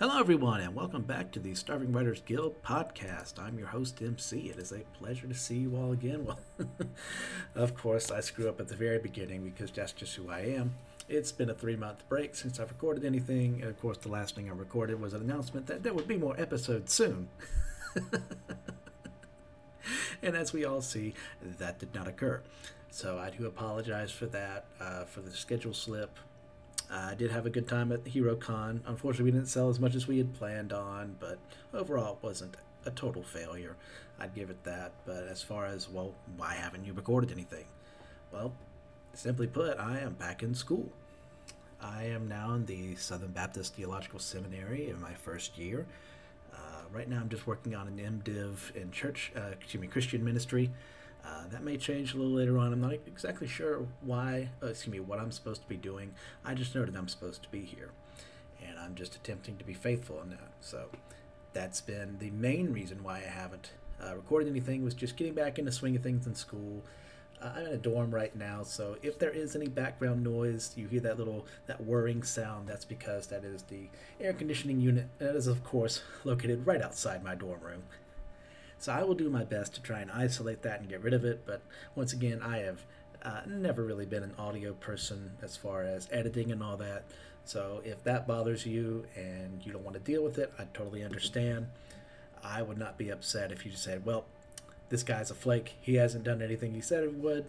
Hello everyone and welcome back to the Starving Writers Guild podcast. I'm your host MC. It is a pleasure to see you all again. Well, of course I screw up at the very beginning because that's just who I am. It's been a 3-month break since I've recorded anything. Of course the last thing I recorded was an announcement that there would be more episodes soon. And as we all see, that did not occur. So I do apologize for that, for the schedule slip. I did have a good time at HeroCon. Unfortunately, we didn't sell as much as we had planned on, but overall, it wasn't a total failure. I'd give it that. But as far as, well, why haven't you recorded anything? Well, simply put, I am back in school. I am now in the Southern Baptist Theological Seminary in my first year. Right now, I'm just working on an MDiv in church, Christian ministry. That may change a little later on. I'm not exactly sure what I'm supposed to be doing. I just know that I'm supposed to be here, and I'm just attempting to be faithful in that. So that's been the main reason why I haven't recorded anything, was just getting back into swing of things in school. I'm in a dorm right now, so if there is any background noise, you hear that whirring sound, that's because that is the air conditioning unit. That is, of course, located right outside my dorm room. So I will do my best to try and isolate that and get rid of it, but once again, I have never really been an audio person as far as editing and all that. So if that bothers you and you don't want to deal with it, I totally understand. I would not be upset if you just said, well, this guy's a flake, he hasn't done anything he said he would,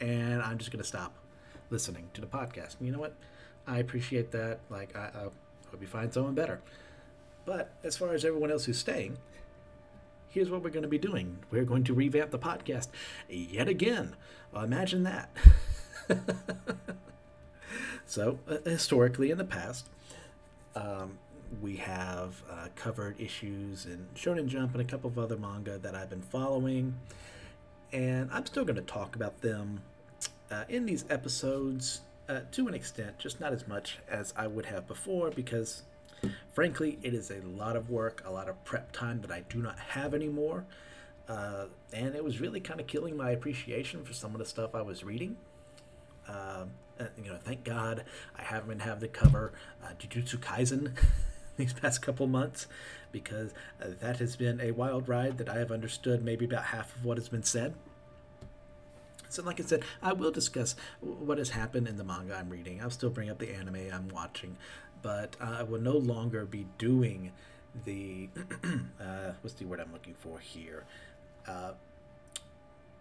and I'm just going to stop listening to the podcast. And you know what? I appreciate that. Like, I hope you find someone better. But as far as everyone else who's staying, here's what we're going to be doing. We're going to revamp the podcast yet again. Well, imagine that. So, historically in the past, we have covered issues in Shonen Jump and a couple of other manga that I've been following. And I'm still going to talk about them in these episodes to an extent, just not as much as I would have before because, frankly, it is a lot of work, a lot of prep time that I do not have anymore, and it was really kind of killing my appreciation for some of the stuff I was reading. Thank God I haven't been having to cover Jujutsu Kaisen these past couple months, because that has been a wild ride that I have understood maybe about half of what has been said. So like I said, I will discuss what has happened in the manga I'm reading. I'll still bring up the anime I'm watching, but I will no longer be doing the, what's the word I'm looking for here?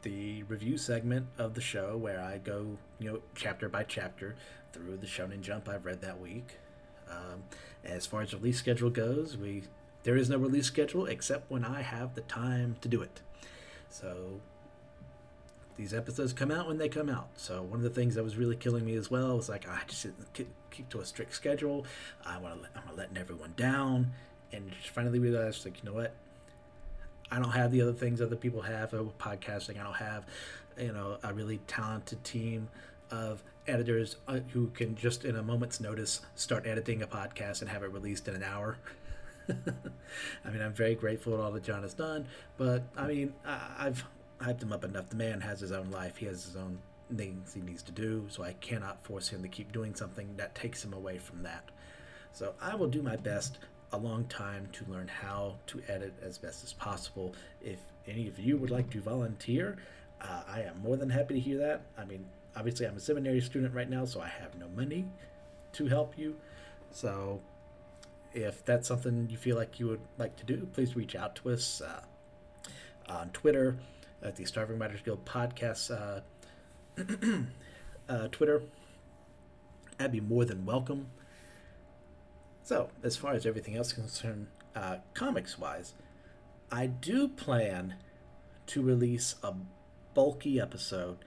The review segment of the show where I go, chapter by chapter through the Shonen Jump I've read that week. As far as release schedule goes, there is no release schedule except when I have the time to do it. So these episodes come out when they come out. So one of the things that was really killing me as well was like, I just didn't keep to a strict schedule. I'm letting everyone down. And just finally realized, like, you know what? I don't have the other things other people have. Podcasting, I don't have, a really talented team of editors who can just in a moment's notice start editing a podcast and have it released in an hour. I mean, I'm very grateful at all that John has done, but I mean, I've hyped him up enough. The man has his own life. He has his own things he needs to do, so I cannot force him to keep doing something that takes him away from that. So I will do my best a long time to learn how to edit as best as possible. If any of you would like to volunteer, I am more than happy to hear that. I mean, obviously I'm a seminary student right now, so I have no money to help you. So if that's something you feel like you would like to do, please reach out to us on Twitter, at the Starving Writers Guild podcast Twitter. I'd be more than welcome. So, as far as everything else is concerned, comics-wise, I do plan to release a bulky episode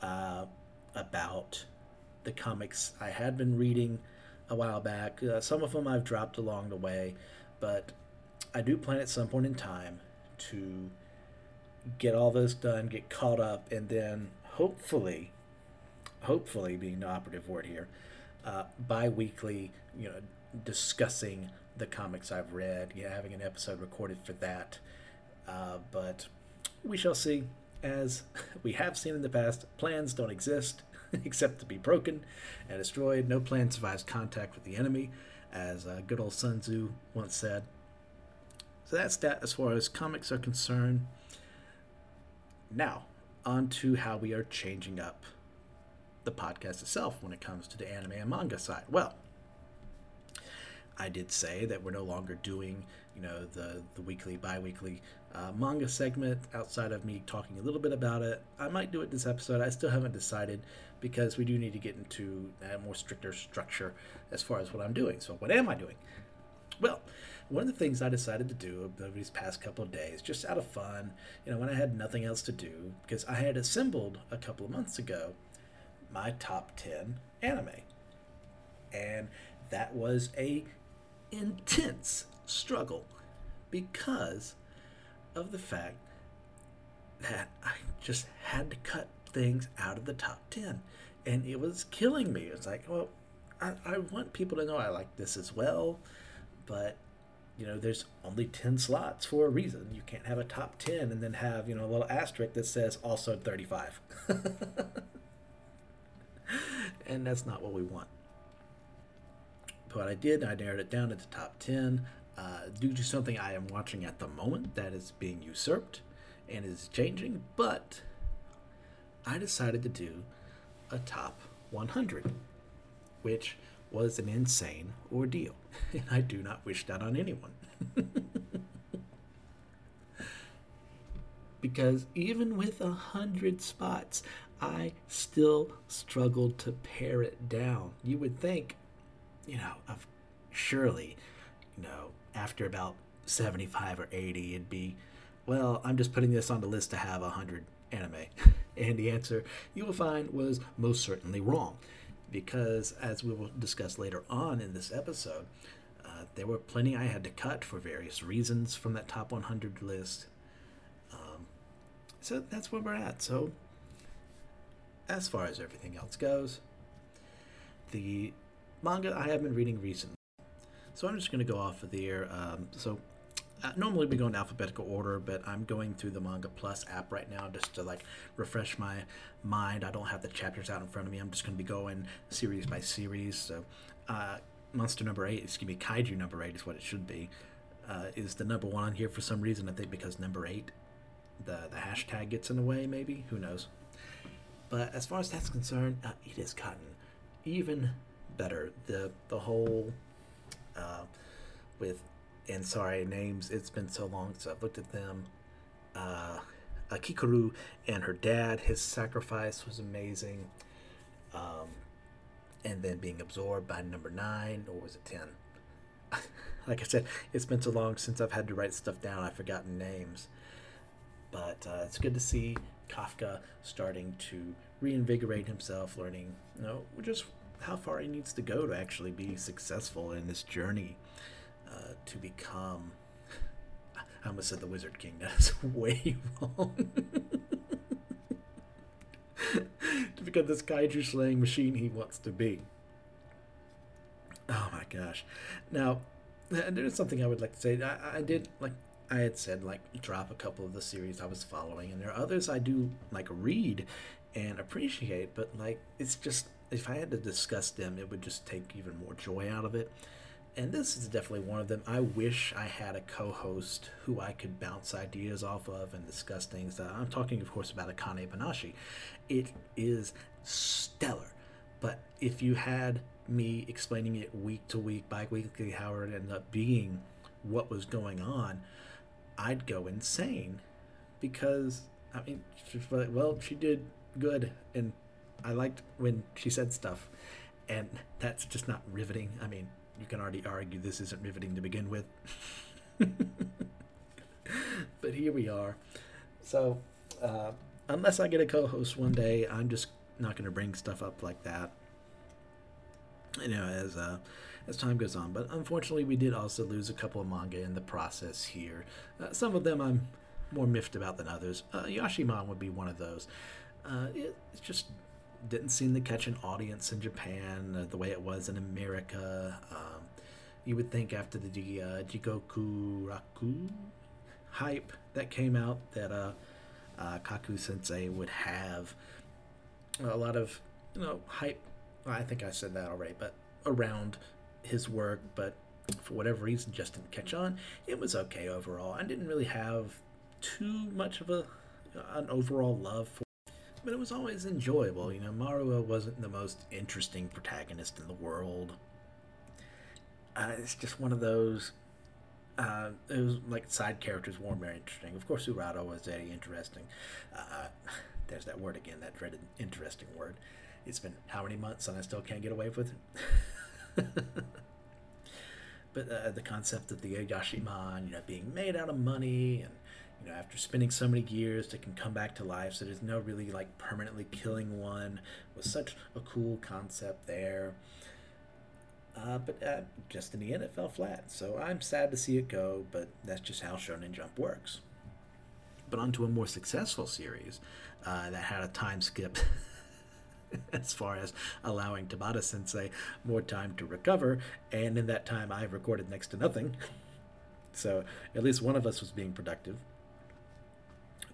about the comics I had been reading a while back. Some of them I've dropped along the way, but I do plan at some point in time to get all those done, get caught up, and then hopefully being the operative word here, bi-weekly, discussing the comics I've read, having an episode recorded for that. But we shall see. As we have seen in the past, plans don't exist except to be broken and destroyed. No plan survives contact with the enemy. as good old Sun Tzu once said. So that's that as far as comics are concerned. Now, on to how we are changing up the podcast itself when it comes to the anime and manga side. Well, I did say that we're no longer doing, you know, the weekly, bi-weekly manga segment. Outside of me talking a little bit about it, I might do it this episode. I still haven't decided because we do need to get into a more stricter structure as far as what I'm doing. So what am I doing? Well, one of the things I decided to do over these past couple of days, just out of fun, you know, when I had nothing else to do, because I had assembled a couple of months ago my top 10 anime. And that was a intense struggle because of the fact that I just had to cut things out of the top 10, and it was killing me. It's like, well, I want people to know I like this as well, but you know, there's only 10 slots for a reason. You can't have a top 10 and then have, you know, a little asterisk that says also 35. And that's not what we want. What I did, I narrowed it down to the top 10 due to something I am watching at the moment that is being usurped and is changing, but I decided to do a top 100, which was an insane ordeal, and I do not wish that on anyone. Because even with 100 spots, I still struggled to pare it down. You would think, you know, I've surely, you know, after about 75 or 80, it'd be, well, I'm just putting this on the list to have 100 anime. And the answer you will find was most certainly wrong, because as we will discuss later on in this episode, there were plenty I had to cut for various reasons from that top 100 list. So that's where we're at. So as far as everything else goes, the manga I have been reading recently. So I'm just going to go off of the air. Normally we go in alphabetical order, but I'm going through the Manga Plus app right now just to like refresh my mind. I don't have the chapters out in front of me. I'm just going to be going series by series. So Kaiju Number 8 is what it should be, is the number one on here for some reason. I think because number 8, the hashtag gets in the way maybe. Who knows? But as far as that's concerned, it has gotten even better. The whole names, it's been so long since I've looked at them. Akikuru and her dad, his sacrifice was amazing, and then being absorbed by number 9, or was it 10? Like I said, it's been so long since I've had to write stuff down, I've forgotten names. But it's good to see Kafka starting to reinvigorate himself, learning, you know, just how far he needs to go to actually be successful in this journey to become, I almost said the Wizard King, that's way wrong, to become this kaiju slaying machine he wants to be. Oh my gosh. Now, there's something I would like to say. I had said drop a couple of the series I was following, and there are others I do like read and appreciate, but like it's just, if I had to discuss them, it would just take even more joy out of it. And this is definitely one of them. I wish I had a co-host who I could bounce ideas off of and discuss things. I'm talking, of course, about Akane Banashi. It is stellar. But if you had me explaining it week to week, bi-weekly, how it ended up being, what was going on, I'd go insane. Because, I mean, she did good, and I liked when she said stuff, and that's just not riveting. I mean, you can already argue this isn't riveting to begin with. But here we are. So unless I get a co-host one day, I'm just not going to bring stuff up like that, you know, as time goes on. But unfortunately, we did also lose a couple of manga in the process here. Some of them I'm more miffed about than others. Yashiman would be one of those. It's just didn't seem to catch an audience in Japan the way it was in America. You would think after the Jigoku Raku hype that came out that Kaku-sensei would have a lot of, you know, hype. I think I said that already, but around his work, but for whatever reason just didn't catch on. It was okay overall. I didn't really have too much of an overall love for it, but it was always enjoyable. You know, Maruo wasn't the most interesting protagonist in the world. It's just one of those, it was like side characters weren't very interesting. Of course, Urata was very interesting. There's that word again, that dreaded interesting word. It's been how many months and I still can't get away with it. But the concept of the Yashiman, you know, being made out of money, and, you know, after spending so many years, they can come back to life, so there's no really, like, permanently killing one, was such a cool concept there. But just in the end, it fell flat. So I'm sad to see it go, but that's just how Shonen Jump works. But onto a more successful series that had a time skip as far as allowing Tabata-sensei more time to recover, and in that time I recorded next to nothing. So at least one of us was being productive.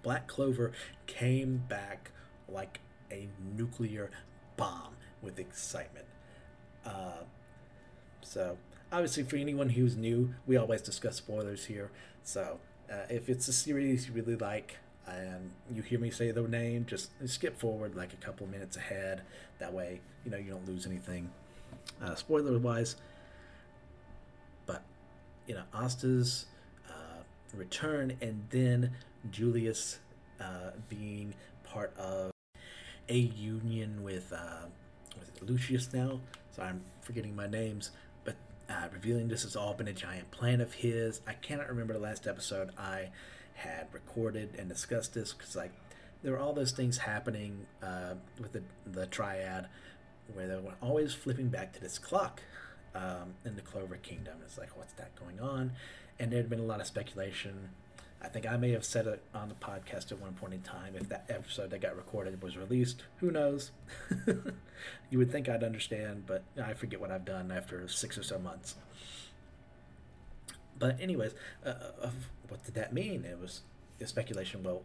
Black Clover came back like a nuclear bomb with excitement. So obviously, for anyone who's new, we always discuss spoilers here. So if it's a series you really like and you hear me say their name, just skip forward like a couple minutes ahead. That way, you know, you don't lose anything spoiler wise. But, you know, Asta's return, and then Julius being part of a union with Lucius now. So I'm forgetting my names. Revealing this has all been a giant plan of his. I cannot remember the last episode I had recorded and discussed this, because, like, there were all those things happening with the triad, where they were always flipping back to this clock in the Clover Kingdom. It's like, what's that going on? And there had been a lot of speculation. I think I may have said it on the podcast at one point in time, if that episode that got recorded was released. Who knows? You would think I'd understand, but I forget what I've done after 6 or so months. But anyways, what did that mean? It was the speculation, well,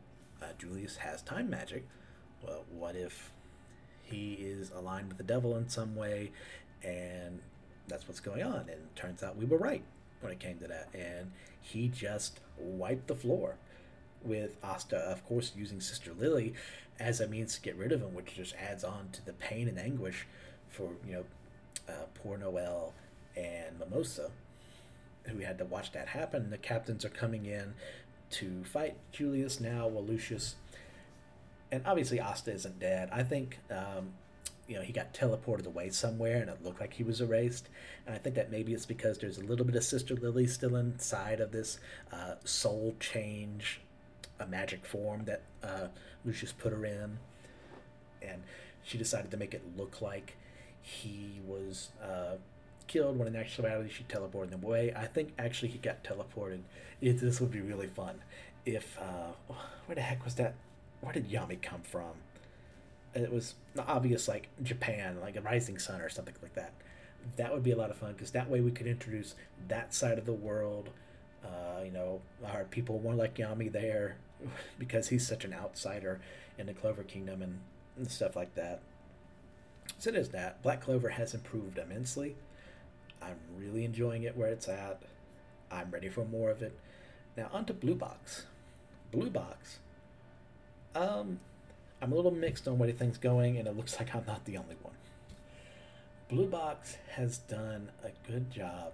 Julius has time magic. Well, what if he is aligned with the devil in some way, and that's what's going on? And it turns out we were right when it came to that, and he just wiped the floor with Asta, of course, using Sister Lily as a means to get rid of him, which just adds on to the pain and anguish for, you know, poor Noel and Mimosa, who had to watch that happen. The captains are coming in to fight Julius now, while Lucius, and obviously Asta isn't dead. I think you know, he got teleported away somewhere, and it looked like he was erased. And I think that maybe it's because there's a little bit of Sister Lily still inside of this soul change, a magic form that Lucius put her in. And she decided to make it look like he was killed, when in actuality she teleported him away. I think actually he got teleported. This would be really fun. If, where the heck was that? Where did Yami come from? It was obvious, like Japan, like a rising sun or something like that. That would be a lot of fun, because that way we could introduce that side of the world. You know, our people more like Yami there, because he's such an outsider in the Clover Kingdom and stuff like that. So there's that. Black Clover has improved immensely. I'm really enjoying it where it's at. I'm ready for more of it. Now onto Blue Box. Blue Box. I'm a little mixed on where the thing's going, and it looks like I'm not the only one. Blue Box has done a good job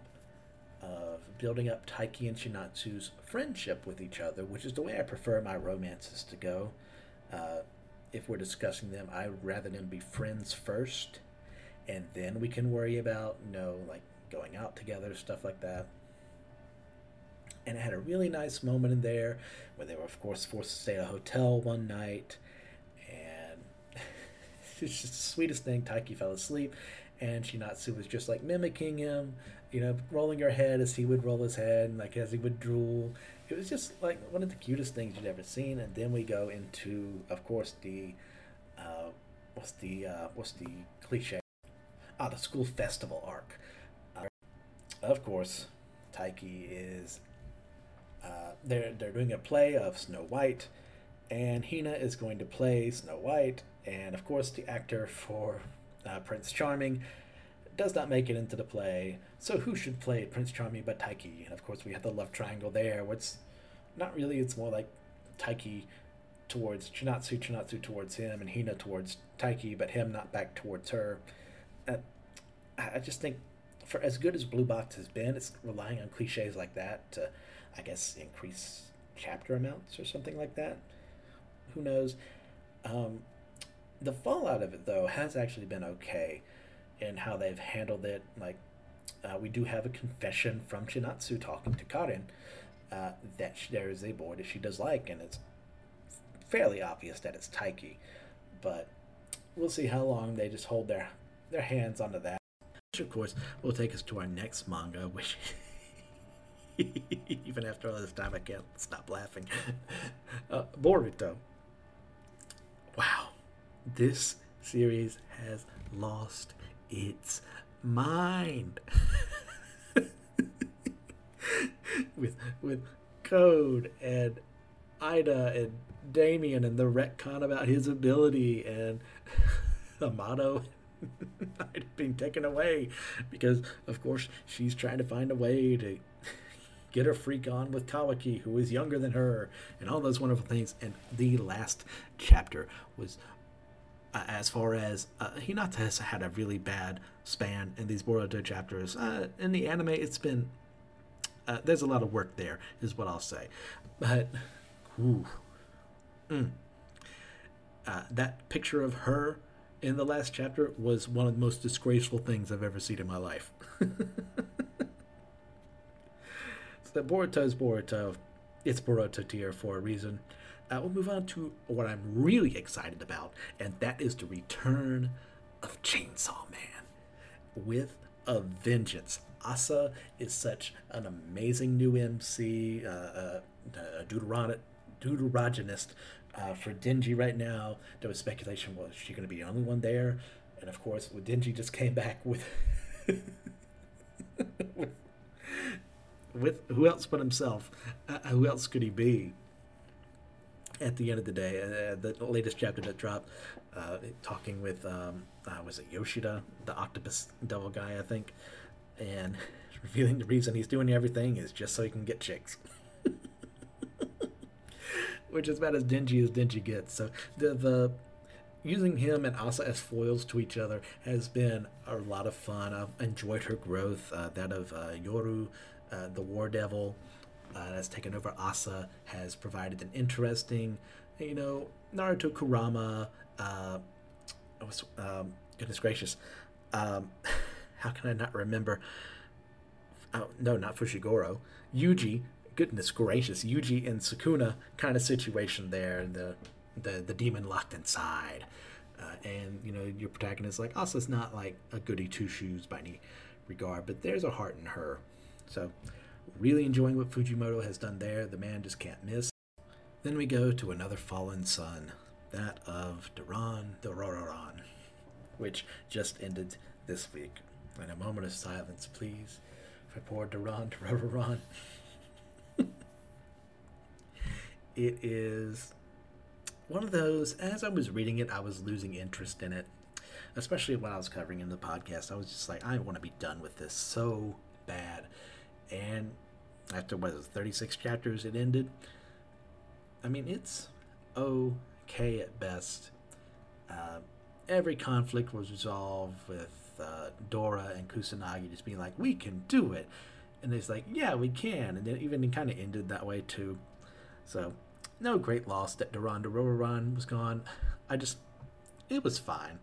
of building up Taiki and Chinatsu's friendship with each other, which is the way I prefer my romances to go. If we're discussing them, I'd rather them be friends first, and then we can worry about, you know, like going out together, stuff like that. And it had a really nice moment in there where they were, of course, forced to stay at a hotel one night. It's just the sweetest thing. Taiki fell asleep, and Chinatsu was just like mimicking him, you know, rolling her head as he would roll his head, and like as he would drool. It was just like one of the cutest things you'd ever seen. And then we go into, of course, the what's the cliche? The school festival arc. Of course, Taiki is they're doing a play of Snow White, and Hina is going to play Snow White. And, of course, the actor for Prince Charming does not make it into the play, so who should play Prince Charming but Taiki? And of course we have the love triangle there, which not really, it's more like Taiki towards Chinatsu, Chinatsu towards him, and Hina towards Taiki, but him not back towards her. I just think, for as good as Blue Box has been, it's relying on cliches like that to, I guess, increase chapter amounts or something like that. Who knows? The fallout of it, though, has actually been okay in how they've handled it. Like, we do have a confession from Chinatsu talking to Karin that there is a boy that she does like, and it's fairly obvious that it's Taiki. But we'll see how long they just hold their hands onto that. Which, of course, will take us to our next manga, which... Even after all this time, I can't stop laughing. Boruto. Wow. This series has lost its mind. with Code and Ida and Damien and the retcon about his ability and Amado Ida being taken away because, of course, she's trying to find a way to get her freak on with Kawaki, who is younger than her, and all those wonderful things. And the last chapter was... as far as Hinata has had a really bad span in these Boruto chapters. In the anime, it's been there's a lot of work there, is what I'll say. But that picture of her in the last chapter was one of the most disgraceful things I've ever seen in my life. So Boruto's Boruto. It's Boruto tier for a reason. We'll move on to what I'm really excited about, and that is the return of Chainsaw Man with a vengeance. Asa is such an amazing new MC, deuteragonist for Denji right now. There was speculation, well, is she going to be the only one there? And of course, well, Denji just came back with... with who else but himself? Who else could he be? At the end of the day, the latest chapter that dropped, talking with, was it Yoshida, the octopus devil guy, I think, and revealing the reason he's doing everything is just so he can get chicks. Which is about as Denji gets. So the using him and Asa as foils to each other has been a lot of fun. I've enjoyed her growth, that of Yoru, the war devil. That's taken over Asa, has provided an interesting, you know, Naruto Kurama, goodness gracious, how can I not remember, no, not Fushiguro, Yuji, goodness gracious, Yuji and Sukuna kind of situation there, the demon locked inside, and, you know, your protagonist, like, Asa's not, like, a goody two-shoes by any regard, but there's a heart in her, so... Really enjoying what Fujimoto has done there. The man just can't miss. Then we go to another fallen son, that of Duran Dororan, which just ended this week. And a moment of silence, please, for poor Duran Dororan. It is one of those, as I was reading it, I was losing interest in it, especially when I was covering in the podcast. I was just like, I want to be done with this so bad. And after, what is it, 36 chapters it ended. I mean, it's okay at best. Every conflict was resolved with Dora and Kusanagi just being like, we can do it. And it's like, yeah, we can. And then even it kind of ended that way too. So no great loss that Duran Dororan was gone. It was fine.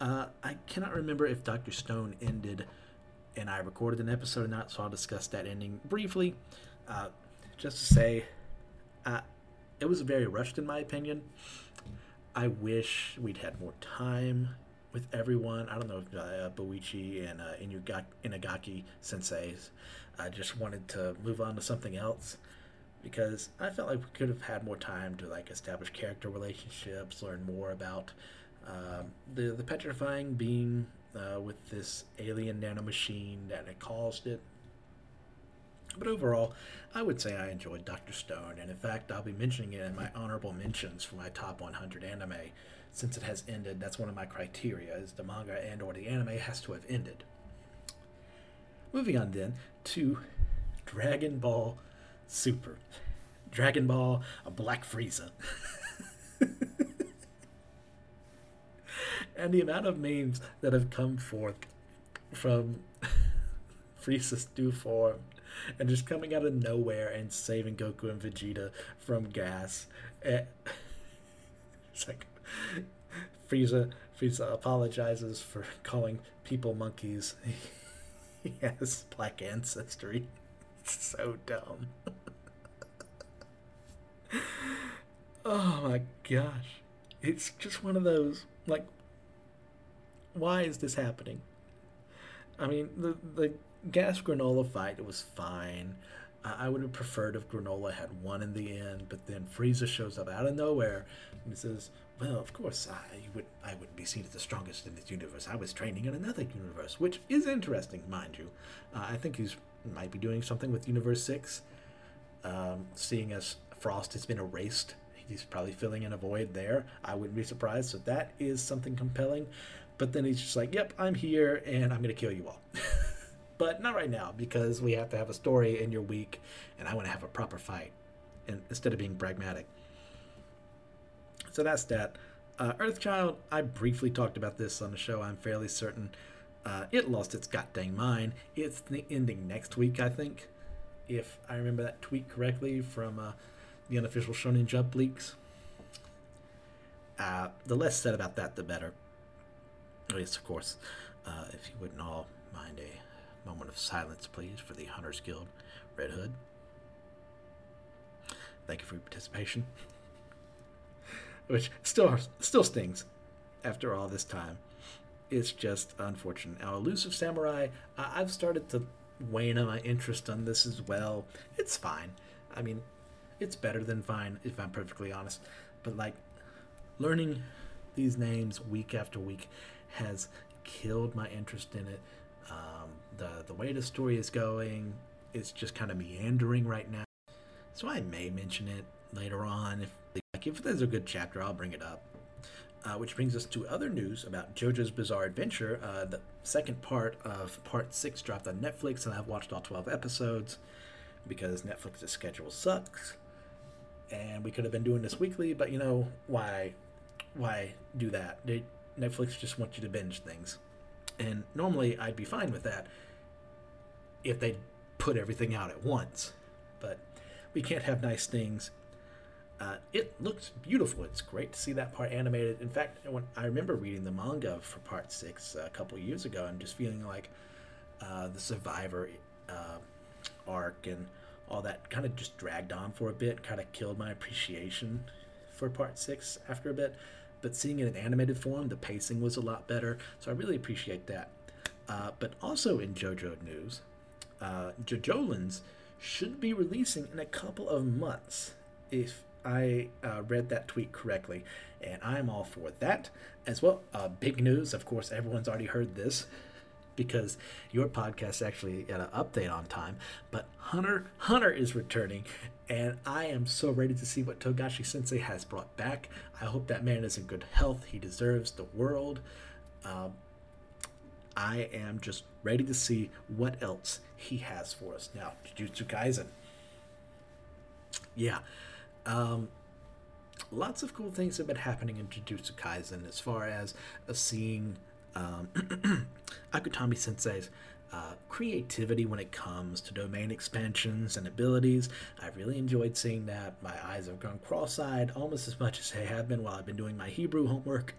I cannot remember if Dr. Stone ended... and I recorded an episode of that, so I'll discuss that ending briefly. Just to say, it was very rushed in my opinion. I wish we'd had more time with everyone. I don't know if Boichi and Inagaki senseis just wanted to move on to something else, because I felt like we could have had more time to like establish character relationships, learn more about the petrifying being... with this alien nanomachine that had caused it. But overall, I would say I enjoyed Dr. Stone, and in fact, I'll be mentioning it in my honorable mentions for my top 100 anime since it has ended, that's one of my criteria, is the manga and or the anime has to have ended. Moving on then to Dragon Ball Super. Dragon Ball, a Black Frieza. And the amount of memes that have come forth from Frieza's new form and just coming out of nowhere and saving Goku and Vegeta from gas. It's like Frieza apologizes for calling people monkeys. He has black ancestry. It's so dumb. Oh my gosh. It's just one of those, like, why is this happening? I mean, the gas granola fight was fine. I would have preferred if granola had won in the end, but then Frieza shows up out of nowhere and says, well, of course, I would be seen as the strongest in this universe. I was training in another universe, which is interesting, mind you. I think he might be doing something with Universe 6. Seeing as Frost has been erased, he's probably filling in a void there. I wouldn't be surprised. So that is something compelling. But then he's just like, yep, I'm here, and I'm going to kill you all. But not right now, because we have to have a story, and you're weak, and I want to have a proper fight, and instead of being pragmatic. So that's that. Earthchild, I briefly talked about this on the show, I'm fairly certain. It lost its goddamn mind. It's ending next week, I think, if I remember that tweet correctly from the unofficial Shonen Jump leaks. The less said about that, the better. Oh, yes, of course. If you wouldn't all mind a moment of silence, please, for the Hunters Guild, Red Hood. Thank you for your participation. Which still stings after all this time. It's just unfortunate. Now, Elusive Samurai, I've started to wane on my interest on this as well. It's fine. I mean, it's better than fine, if I'm perfectly honest. But, like, learning these names week after week has killed my interest in it. The way the story is going, it's just kind of meandering right now. So I may mention it later on if there's a good chapter, I'll bring it up. Which brings us to other news about JoJo's Bizarre Adventure. The second part of Part 6 dropped on Netflix, and I've watched all 12 episodes because Netflix's schedule sucks. And we could have been doing this weekly, but you know, why do that? Netflix just wants you to binge things. And normally I'd be fine with that if they put everything out at once. But we can't have nice things. It looks beautiful. It's great to see that part animated. In fact, when I remember reading the manga for Part 6 a couple years ago and just feeling like the Survivor arc and all that kind of just dragged on for a bit, kind of killed my appreciation for Part 6 after a bit. But seeing it in animated form, the pacing was a lot better, so I really appreciate that. But also in JoJo news, JoJolands should be releasing in a couple of months, if I read that tweet correctly, and I'm all for that as well. Big news, of course, everyone's already heard this because your podcast actually got an update on time, but Hunter is returning, and I am so ready to see what Togashi Sensei has brought back. I hope that man is in good health. He deserves the world. I am just ready to see what else he has for us. Now, Jujutsu Kaisen. Yeah. Lots of cool things have been happening in Jujutsu Kaisen as far as seeing Akutami Sensei's creativity when it comes to domain expansions and abilities. I really enjoyed seeing that. My eyes have gone cross-eyed almost as much as they have been while I've been doing my Hebrew homework.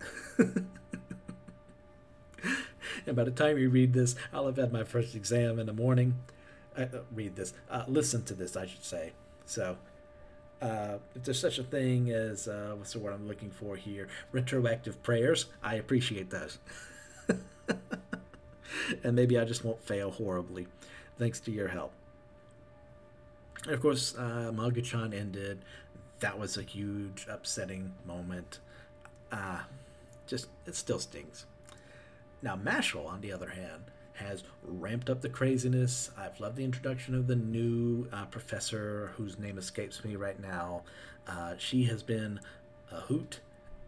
And by the time you read this, I'll have had my first exam in the morning. Listen to this, I should say. So, if there's such a thing as, what's the word I'm looking for here? Retroactive prayers. I appreciate those. And maybe I just won't fail horribly, thanks to your help. And of course, Magu-chan ended. That was a huge, upsetting moment. It still stings. Now, Mashal, on the other hand, has ramped up the craziness. I've loved the introduction of the new professor whose name escapes me right now. She has been a hoot.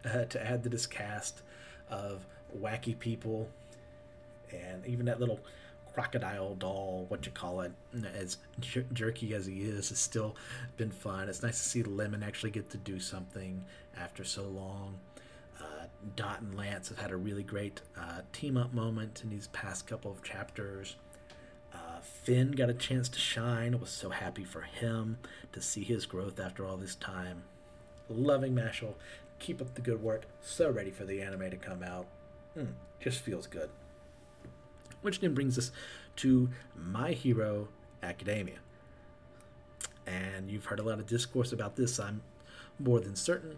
to add to this cast of wacky people. And even that little crocodile doll, what you call it, as jerky as he is, has still been fun. It's nice to see Lemon actually get to do something after so long. Dot and Lance have had a really great team-up moment in these past couple of chapters. Finn got a chance to shine. I was so happy for him to see his growth after all this time. Loving Mashal. Keep up the good work. So ready for the anime to come out. Just feels good. Which then brings us to My Hero Academia. And you've heard a lot of discourse about this, I'm more than certain.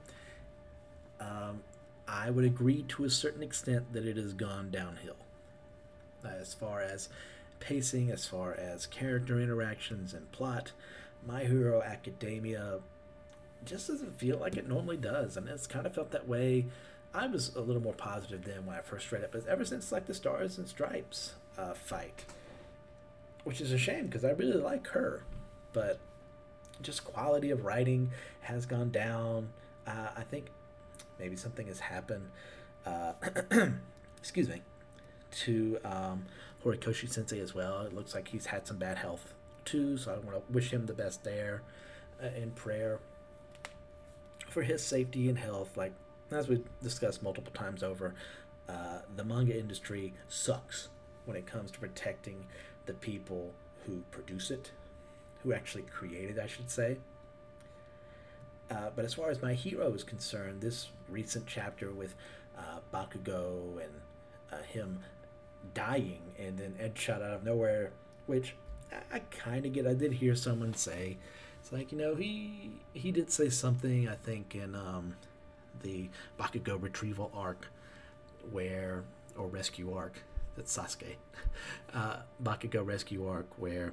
I would agree to a certain extent that it has gone downhill. As far as pacing, as far as character interactions and plot, My Hero Academia just doesn't feel like it normally does. I mean, it's kind of felt that way. I was a little more positive then when I first read it, but ever since like the Stars and Stripes fight, which is a shame because I really like her, but just quality of writing has gone down. I think maybe something has happened, excuse me, to Horikoshi Sensei as well. It looks like he's had some bad health too, so I want to wish him the best there in prayer for his safety and health. Like, as we've discussed multiple times over, the manga industry sucks when it comes to protecting the people who produce it, who actually create it, I should say. But as far as My Hero is concerned, this recent chapter with Bakugo and him dying and then Ed shot out of nowhere, which I kind of get. I did hear someone say, it's like, you know, he did say something, I think, in the Bakugo retrieval arc or rescue arc, that's Sasuke, Bakugo rescue arc, where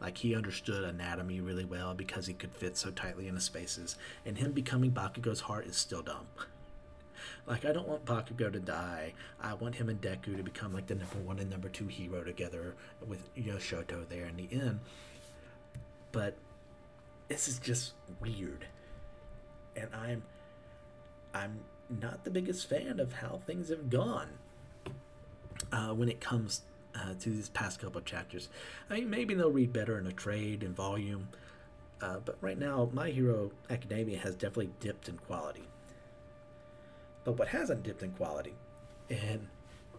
like he understood anatomy really well because he could fit so tightly into spaces, and him becoming Bakugo's heart is still dumb. Like, I don't want Bakugo to die. I want him and Deku to become like the #1 and #2 hero together with Yoshoto there in the end. But this is just weird, and I'm not the biggest fan of how things have gone when it comes to these past couple of chapters. I mean, maybe they'll read better in a trade and volume, but right now, My Hero Academia has definitely dipped in quality. But what hasn't dipped in quality, and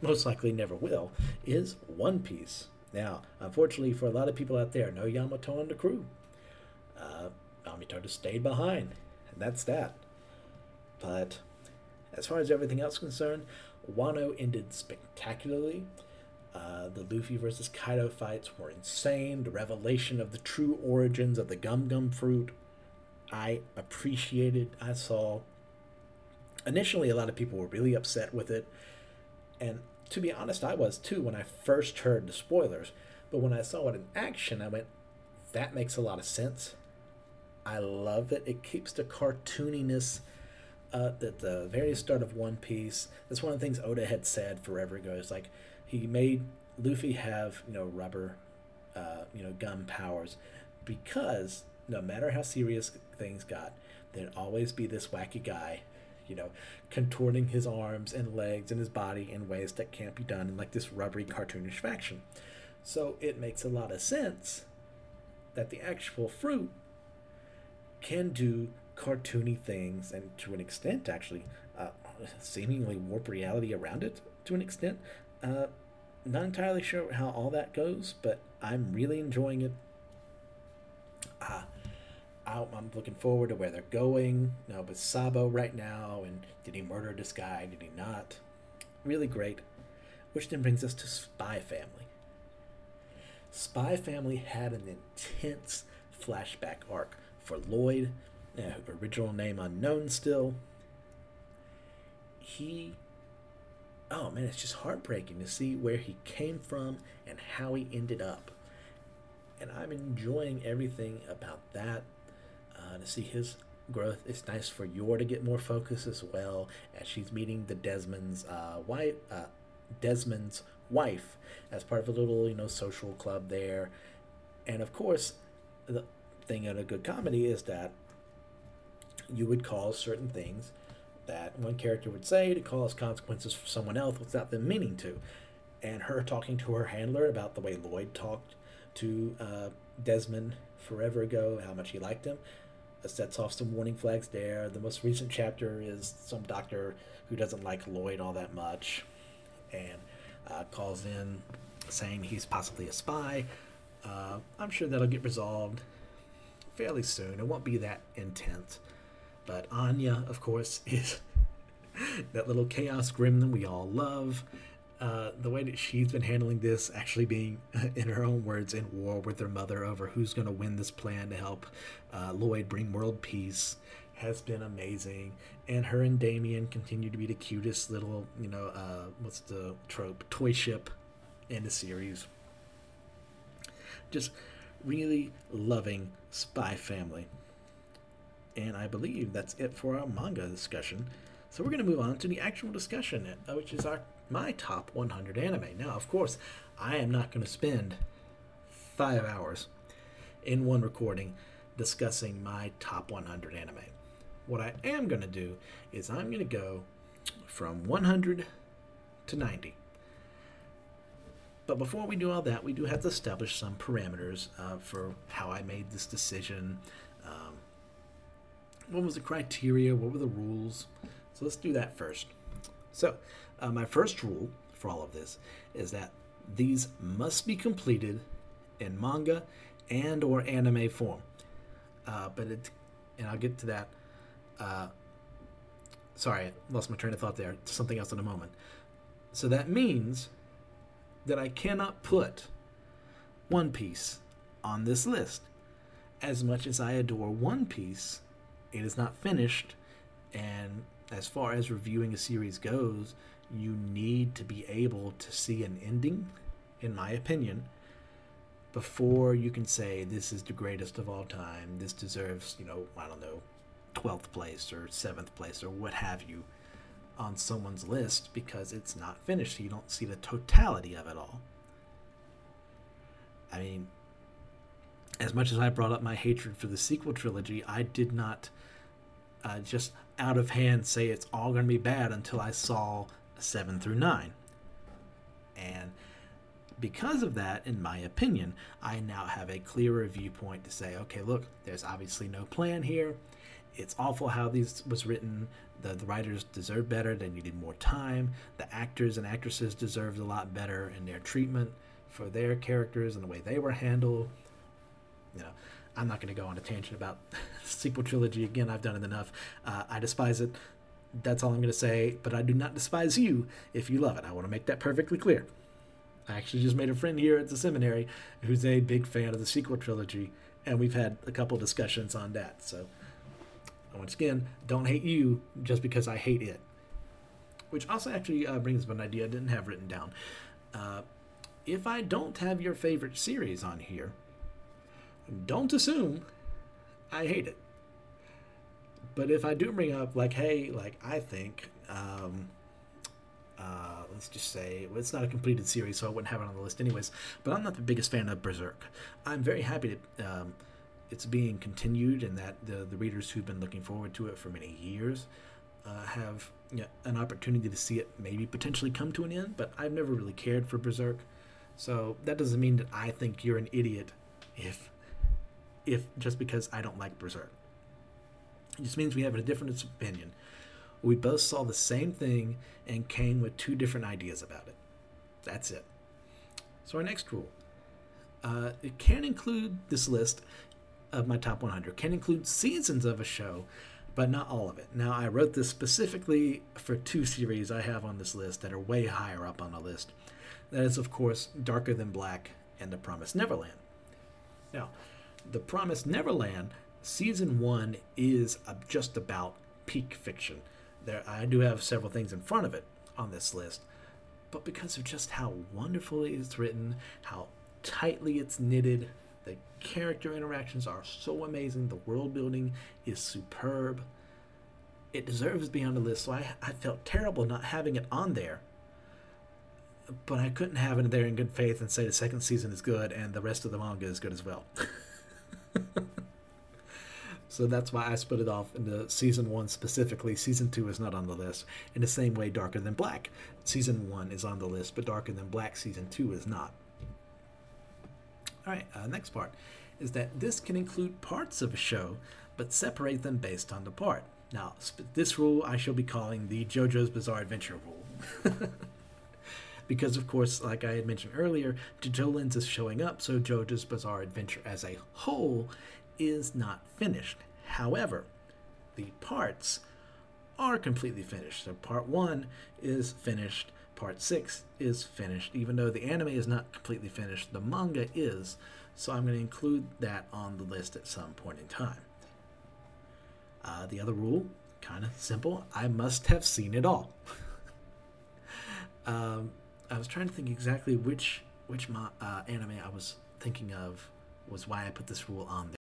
most likely never will, is One Piece. Now, unfortunately for a lot of people out there, no Yamato and the crew. Yamato just stayed behind, and that's that. But as far as everything else concerned, Wano ended spectacularly. The Luffy versus Kaido fights were insane. The revelation of the true origins of the Gum Gum fruit, I appreciated. I saw initially a lot of people were really upset with it, and to be honest, I was too when I first heard the spoilers. But when I saw it in action, I went, that makes a lot of sense. I love it. It keeps the cartooniness at the very start of One Piece. That's one of the things Oda had said forever ago. It's like, he made Luffy have, you know, rubber, gum powers, because no matter how serious things got, there'd always be this wacky guy, you know, contorting his arms and legs and his body in ways that can't be done in like this rubbery, cartoonish fashion. So it makes a lot of sense that the actual fruit can do cartoony things, and to an extent actually seemingly warp reality around it to an extent. Not entirely sure how all that goes, but I'm really enjoying it. I'm looking forward to where they're going now with Sabo right now, and did he murder this guy, did he not? Really great. Which then brings us to Spy Family. Spy Family had an intense flashback arc for Lloyd. Original name unknown still. Oh man, it's just heartbreaking to see where he came from and how he ended up. And I'm enjoying everything about that. To see his growth. It's nice for Yor to get more focus as well, as she's meeting the Desmond's wife as part of a little, social club there. And of course, the thing in a good comedy is that you would call certain things that one character would say to cause consequences for someone else without them meaning to. And her talking to her handler about the way Lloyd talked to Desmond forever ago, how much he liked him, sets off some warning flags there. The most recent chapter is some doctor who doesn't like Lloyd all that much and calls in saying he's possibly a spy. I'm sure that'll get resolved fairly soon. It won't be that intense. But Anya, of course, is that little chaos gremlin we all love. The way that she's been handling this, actually being, in her own words, in war with her mother over who's going to win this plan to help Lloyd bring world peace, has been amazing. And her and Damien continue to be the cutest little, you know, what's the trope, toy ship in the series. Just really loving spy family. And I believe that's it for our manga discussion. So we're going to move on to the actual discussion, which is my top 100 anime. Now, of course, I am not going to spend 5 hours in one recording discussing my top 100 anime. What I am going to do is I'm going to go from 100 to 90. But before we do all that, we do have to establish some parameters for how I made this decision. What was the criteria? What were the rules? So let's do that first. So my first rule for all of this is that these must be completed in manga and or anime form. And I'll get to that. Sorry, I lost my train of thought there. Something else in a moment. So that means that I cannot put One Piece on this list. As much as I adore One Piece, it is not finished, and as far as reviewing a series goes, you need to be able to see an ending, in my opinion, before you can say this is the greatest of all time, this deserves, you know, I don't know, 12th place or 7th place or what have you on someone's list, because it's not finished, so you don't see the totality of it all. I mean, as much as I brought up my hatred for the sequel trilogy, I did not just out of hand say it's all going to be bad until I saw 7 through 9. And because of that, in my opinion, I now have a clearer viewpoint to say, okay, look, there's obviously no plan here. It's awful how this was written. The writers deserve better. They needed more time. The actors and actresses deserved a lot better in their treatment for their characters and the way they were handled. You know, I'm not going to go on a tangent about sequel trilogy again. I've done it enough. I despise it. That's all I'm going to say. But I do not despise you if you love it. I want to make that perfectly clear. I actually just made a friend here at the seminary who's a big fan of the sequel trilogy, and we've had a couple discussions on that. So once again, don't hate you just because I hate it. Which also actually brings up an idea I didn't have written down. If I don't have your favorite series on here, don't assume I hate it. But if I do bring up, like, hey, like, I think, let's just say, well, it's not a completed series, so I wouldn't have it on the list anyways, but I'm not the biggest fan of Berserk. I'm very happy that it's being continued and that the readers who've been looking forward to it for many years have, you know, an opportunity to see it maybe potentially come to an end, but I've never really cared for Berserk. So that doesn't mean that I think you're an idiot if just because I don't like Berserk. It just means we have a different opinion. We both saw the same thing and came with two different ideas about it. That's it. So our next rule. It can include this list of my top 100. Can include seasons of a show, but not all of it. Now, I wrote this specifically for two series I have on this list that are way higher up on the list. That is, of course, Darker Than Black and The Promised Neverland. Now, The Promised Neverland, Season 1 is just about peak fiction. There, I do have several things in front of it on this list, but because of just how wonderfully it's written, how tightly it's knitted, the character interactions are so amazing, the world building is superb, it deserves to be on the list, so I felt terrible not having it on there. But I couldn't have it there in good faith and say the second season is good and the rest of the manga is good as well. So that's why I split it off into Season 1 specifically. Season 2 is not on the list. In the same way, Darker Than Black Season 1 is on the list, but Darker Than Black Season 2 is not. All right, next part is that this can include parts of a show, but separate them based on the part. Now, this rule I shall be calling the JoJo's Bizarre Adventure rule. Because, of course, like I had mentioned earlier, JoJolin's is showing up, so JoJo's Bizarre Adventure as a whole is not finished. However, the parts are completely finished. So part 1 is finished, part 6 is finished. Even though the anime is not completely finished, the manga is, so I'm going to include that on the list at some point in time. The other rule, kind of simple, I must have seen it all. I was trying to think exactly which anime I was thinking of was why I put this rule on there.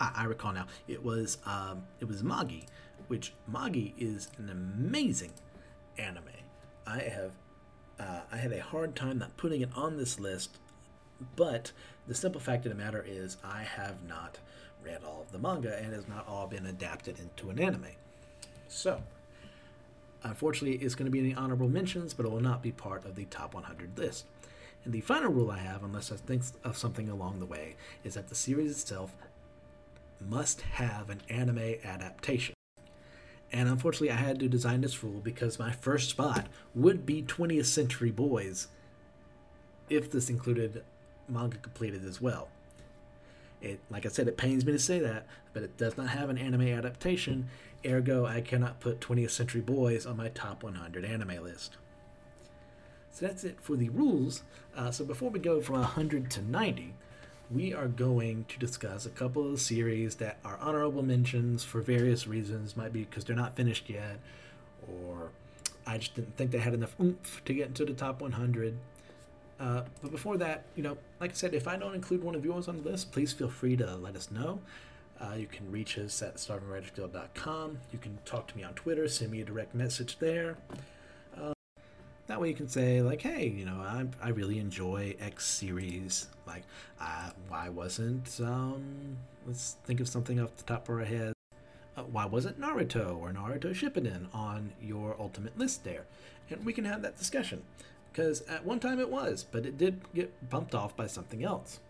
I recall now. It was Magi, which Magi is an amazing anime. I had a hard time not putting it on this list, but the simple fact of the matter is I have not read all of the manga and has not all been adapted into an anime. So, unfortunately, it's going to be in the honorable mentions, but it will not be part of the top 100 list. And the final rule I have, unless I think of something along the way, is that the series itself must have an anime adaptation. And unfortunately, I had to design this rule because my first spot would be 20th Century Boys if this included manga completed as well. Like I said, it pains me to say that, but it does not have an anime adaptation, ergo I cannot put 20th Century Boys on my top 100 anime list. So that's it for the rules. So before we go from 100 to 90, we are going to discuss a couple of series that are honorable mentions for various reasons. Might be because they're not finished yet, or I just didn't think they had enough oomph to get into the top 100. But before that, you know, like I said, if I don't include one of yours on the list, please feel free to let us know. You can reach us at starvingwritersguild.com. You can talk to me on Twitter, send me a direct message there. That way you can say, like, hey, you know, I really enjoy X series. Like, why wasn't, let's think of something off the top of our head. Why wasn't Naruto or Naruto Shippuden on your ultimate list there? And we can have that discussion. Because at one time it was, but it did get bumped off by something else.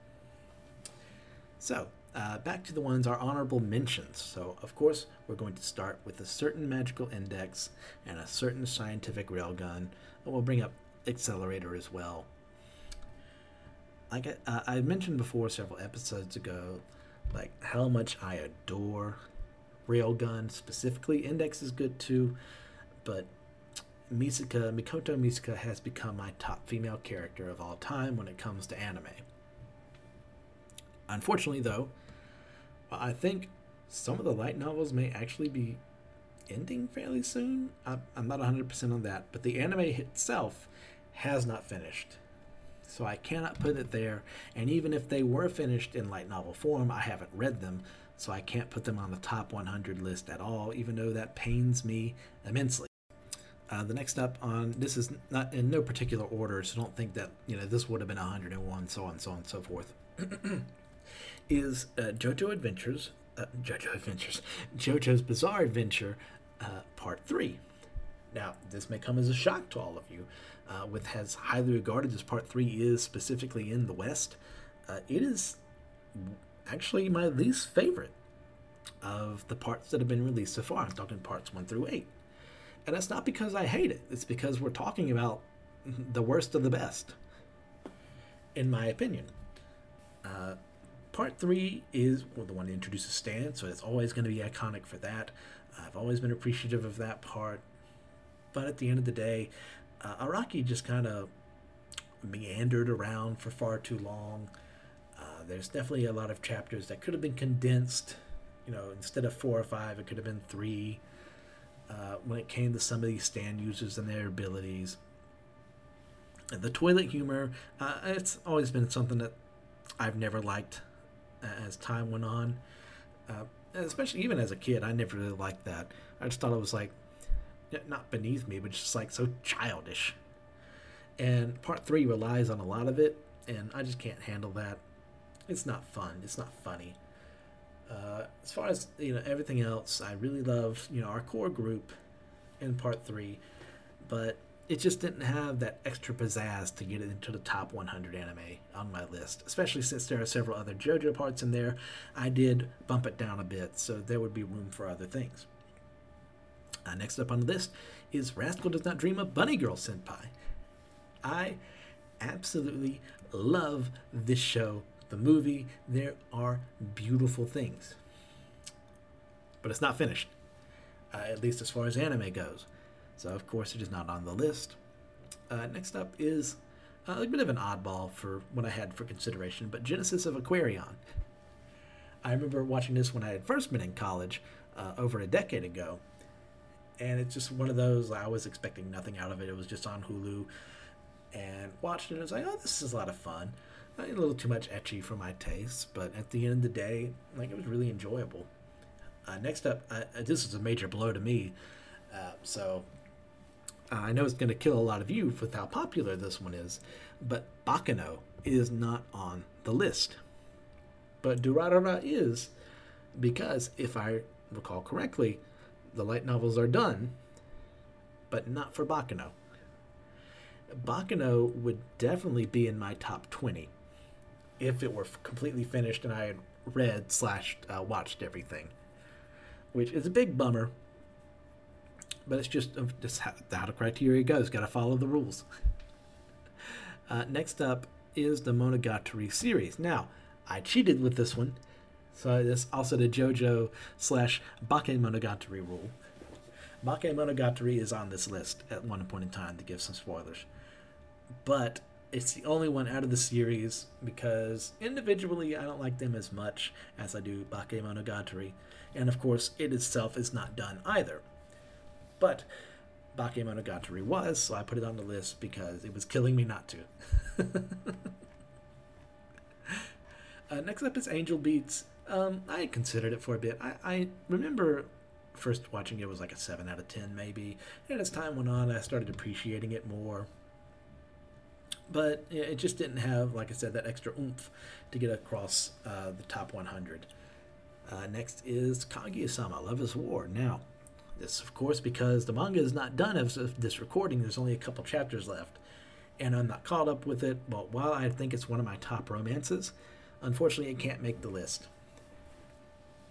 So, back to the ones our honorable mentions. So, of course, we're going to start with a certain magical index and a certain scientific railgun. And we'll bring up Accelerator as well. Like I mentioned before several episodes ago, like how much I adore railgun specifically. Index is good too, but Mikoto Misuka has become my top female character of all time when it comes to anime. Unfortunately, though, I think some of the light novels may actually be ending fairly soon. I'm not 100% on that, but the anime itself has not finished. So I cannot put it there, and even if they were finished in light novel form, I haven't read them, so I can't put them on the top 100 list at all, even though that pains me immensely. The next up on this is not in no particular order, so don't think that you know this would have been 101, so on, so on, so forth. Is JoJo's Bizarre Adventure, Part 3. Now, this may come as a shock to all of you, with as highly regarded as Part 3 is specifically in the West. It is actually my least favorite of the parts that have been released so far. I'm talking parts 1 through 8. And that's not because I hate it. It's because we're talking about the worst of the best, in my opinion. Part 3 is the one that introduces Stan, so it's always going to be iconic for that. I've always been appreciative of that part. But at the end of the day, Araki just kind of meandered around for far too long. There's definitely a lot of chapters that could have been condensed. You know, instead of 4 or 5, it could have been 3. When it came to some of these stand users and their abilities. And the toilet humor, it's always been something that I've never liked as time went on. Especially even as a kid, I never really liked that. I just thought it was like, not beneath me, but just like so childish. And part 3 relies on a lot of it, and I just can't handle that. It's not fun. It's not funny. As far as, you know, everything else, I really love, you know, our core group in part 3, but it just didn't have that extra pizzazz to get it into the top 100 anime on my list, especially since there are several other JoJo parts in there. I did bump it down a bit, so there would be room for other things. Next up on the list is Rascal Does Not Dream of Bunny Girl Senpai. I absolutely love this show, the movie. There are beautiful things, but it's not finished, at least as far as anime goes. So of course it is not on the list. Next up is a bit of an oddball for what I had for consideration, but Genesis of Aquarion. I remember watching this when I had first been in college over a decade ago, and it's just one of those, I was expecting nothing out of it. It was just on Hulu, and watched it and was like, oh, this is a lot of fun. A little too much ecchi for my taste, but at the end of the day, like, it was really enjoyable. Next up, this is a major blow to me, so I know it's going to kill a lot of you with how popular this one is, but Bakano is not on the list. But Durarara is, because if I recall correctly, the light novels are done, but not for Bakano. Bakano would definitely be in my top 20 if it were completely finished and I had read / watched everything, which is a big bummer, but it's just how the criteria goes. Got to follow the rules. Next up is the Monogatari series. Now, I cheated with this one, so this also the JoJo / Bakemonogatari rule. Bakemonogatari is on this list at one point in time, to give some spoilers, but it's the only one out of the series because individually I don't like them as much as I do Bakemonogatari, and of course it itself is not done either. But Bakemonogatari was, so I put it on the list because it was killing me not to. Next up is Angel Beats. I had considered it for a bit. I remember first watching it was like a 7 out of 10 maybe, and as time went on I started appreciating it more, but it just didn't have, like I said, that extra oomph to get across the top 100. Next is Kaguya-sama, Love is War. Now, this of course because the manga is not done as of this recording, there's only a couple chapters left, and I'm not caught up with it, but while I think it's one of my top romances, unfortunately it can't make the list.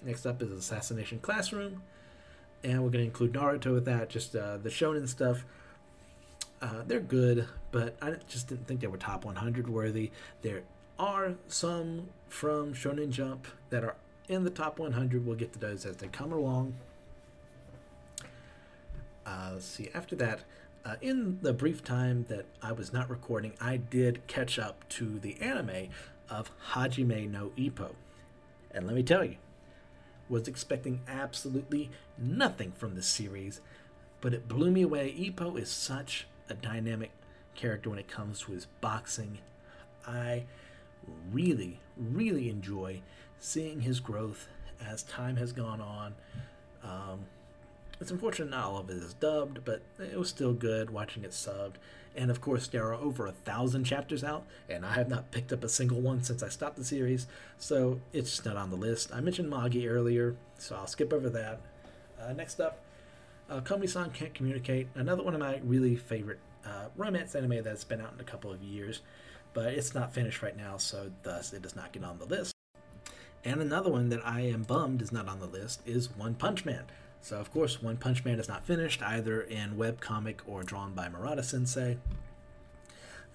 Next up is Assassination Classroom, and we're going to include Naruto with that, just the shonen stuff. They're good, but I just didn't think they were top 100 worthy. There are some from Shonen Jump that are in the top 100. We'll get to those as they come along. Let's see, after that, in the brief time that I was not recording, I did catch up to the anime of Hajime no Ippo, and let me tell you, was expecting absolutely nothing from this series, but it blew me away. Ippo is such a dynamic character when it comes to his boxing. I really, really enjoy seeing his growth as time has gone on. It's unfortunate not all of it is dubbed, but it was still good watching it subbed. And of course, there are over 1,000 chapters out, and I have not picked up a single one since I stopped the series, so it's just not on the list. I mentioned Magi earlier, so I'll skip over that. Next up, Komi-san Can't Communicate, another one of my really favorite romance anime that's been out in a couple of years, but it's not finished right now, so thus it does not get on the list. And another one that I am bummed is not on the list is One Punch Man. So of course, One Punch Man is not finished, either in webcomic or drawn by Murata-sensei.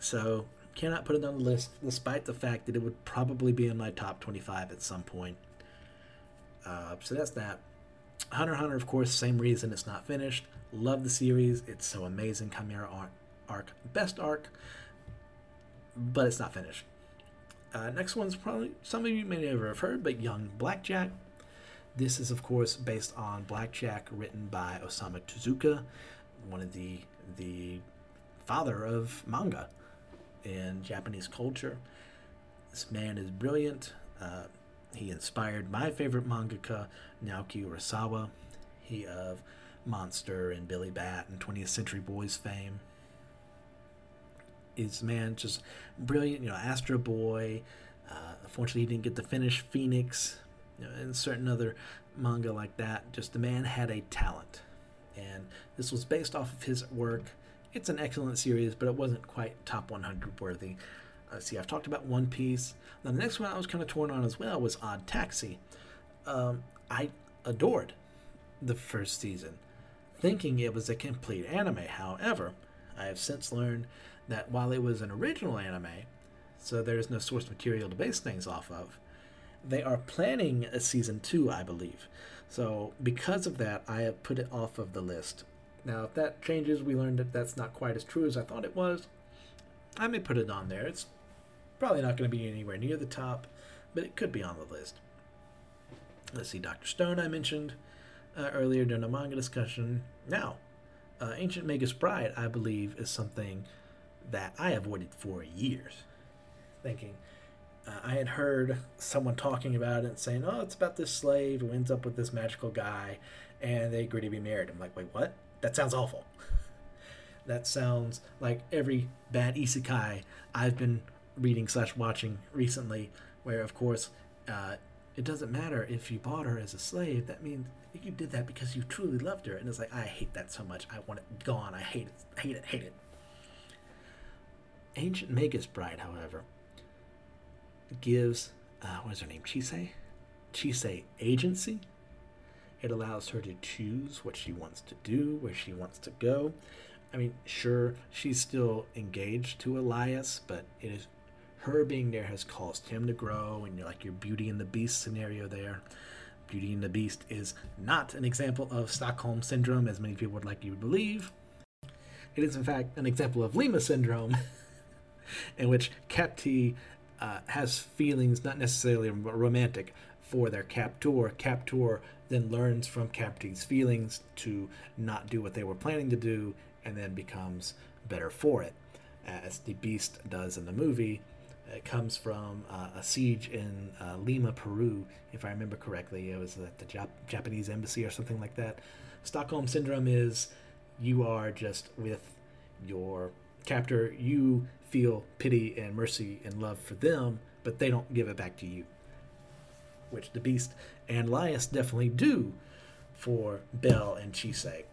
So cannot put it on the list, despite the fact that it would probably be in my top 25 at some point. So that's that. Hunter Hunter, of course, same reason it's not finished. Love the series. It's so amazing. Chimera arc, best arc, but it's not finished. Next one's probably, some of you may never have heard, but Young Blackjack. This is, of course, based on Blackjack, written by Osamu Tezuka, one of the father of manga in Japanese culture. This man is brilliant. He inspired my favorite mangaka, Naoki Urasawa. He of Monster and Billy Bat and 20th Century Boys fame. Is man just brilliant? You know, Astro Boy. Unfortunately, he didn't get to finish Phoenix. and certain other manga like that. Just the man had a talent, and this was based off of his work. It's an excellent series, but it wasn't quite top 100 worthy. See, I've talked about One Piece. Now, the next one I was kind of torn on as well was Odd Taxi. I adored the first season, thinking it was a complete anime. However, I have since learned that while it was an original anime, so there is no source material to base things off of, they are planning a season 2, I believe. So because of that, I have put it off of the list. Now, if that changes, we learned that that's not quite as true as I thought it was. I may put it on there. It's probably not going to be anywhere near the top, but it could be on the list. Let's see, Dr. Stone I mentioned earlier during a manga discussion. Now, Ancient Magus Bride, I believe, is something that I avoided for years, thinking I had heard someone talking about it and saying, oh, it's about this slave who ends up with this magical guy and they agree to be married. I'm like, wait, what? That sounds awful. That sounds like every bad isekai I've been reading / watching recently, where, of course, it doesn't matter if you bought her as a slave. That means you did that because you truly loved her. And it's like, I hate that so much. I want it gone. I hate it. Hate it. Hate it. Ancient Magus Bride, however, gives, what is her name, Chisei? Chisei agency. It allows her to choose what she wants to do, where she wants to go. I mean, sure, she's still engaged to Elias, but it is her being there has caused him to grow, and you're like your Beauty and the Beast scenario there. Beauty and the Beast is not an example of Stockholm Syndrome, as many people would like you to believe. It is, in fact, an example of Lima Syndrome, in which captee has feelings, not necessarily romantic, for their captor. Captor then learns from captee's feelings to not do what they were planning to do, and then becomes better for it, as the Beast does in the movie. It comes from a siege in Lima, Peru, if I remember correctly. It was at the Japanese embassy or something like that. Stockholm Syndrome is you are just with your captor. You feel pity and mercy and love for them, but they don't give it back to you, which the Beast and Elias definitely do for Belle and Chisei.